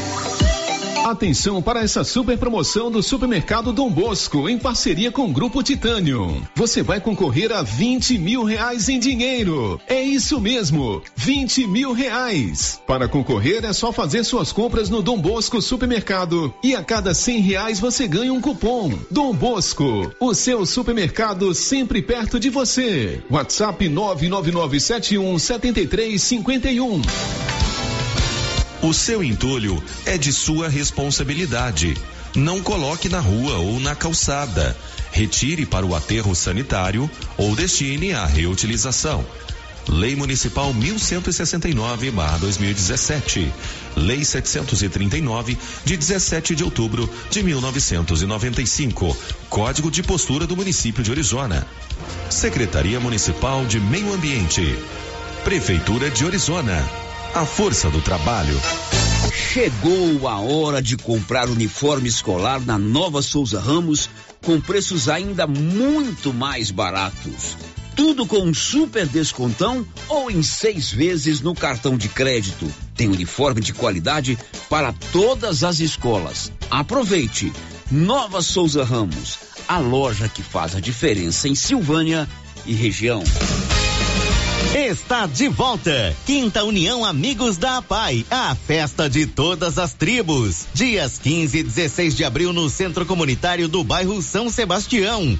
Atenção para essa super promoção do Supermercado Dom Bosco, em parceria com o Grupo Titânio. Você vai concorrer a R$20 mil em dinheiro. É isso mesmo, R$20 mil. Para concorrer é só fazer suas compras no Dom Bosco Supermercado e a cada R$100 você ganha um cupom. Dom Bosco, o seu supermercado sempre perto de você. WhatsApp 999717351. O seu entulho é de sua responsabilidade. Não coloque na rua ou na calçada. Retire para o aterro sanitário ou destine à reutilização. Lei Municipal 1169/2017. Lei 739, de 17 de outubro de 1995. Código de Postura do Município de Orizona. Secretaria Municipal de Meio Ambiente. Prefeitura de Orizona. A força do trabalho. Chegou a hora de comprar uniforme escolar na Nova Souza Ramos, com preços ainda muito mais baratos. Tudo com um super descontão ou em 6 vezes no cartão de crédito. Tem uniforme de qualidade para todas as escolas. Aproveite! Nova Souza Ramos, a loja que faz a diferença em Silvânia e região. Está de volta, Quinta União Amigos da APAI, a festa de todas as tribos. Dias 15 e 16 de abril no Centro Comunitário do bairro São Sebastião.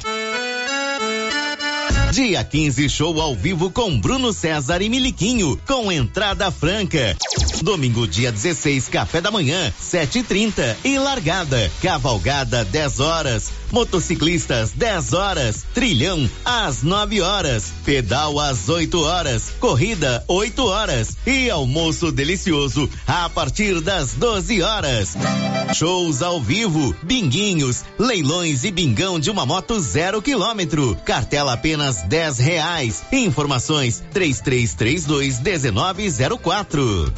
Dia 15, show ao vivo com Bruno César e Miliquinho, com entrada franca. Domingo, dia 16, café da manhã, 7h30 e largada. Cavalgada, 10 horas. Motociclistas, 10 horas. Trilhão, às 9 horas. Pedal, às 8 horas. Corrida, 8 horas. E almoço delicioso, a partir das 12 horas. Shows ao vivo, binguinhos, leilões e bingão de uma moto 0 km. Cartela apenas R$10. Informações 3332-1904.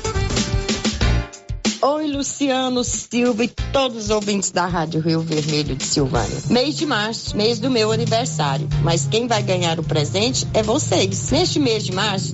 Oi, Luciano, Silva e todos os ouvintes da Rádio Rio Vermelho de Silvânia. Mês de março, mês do meu aniversário, mas quem vai ganhar o presente é vocês. Neste mês de março,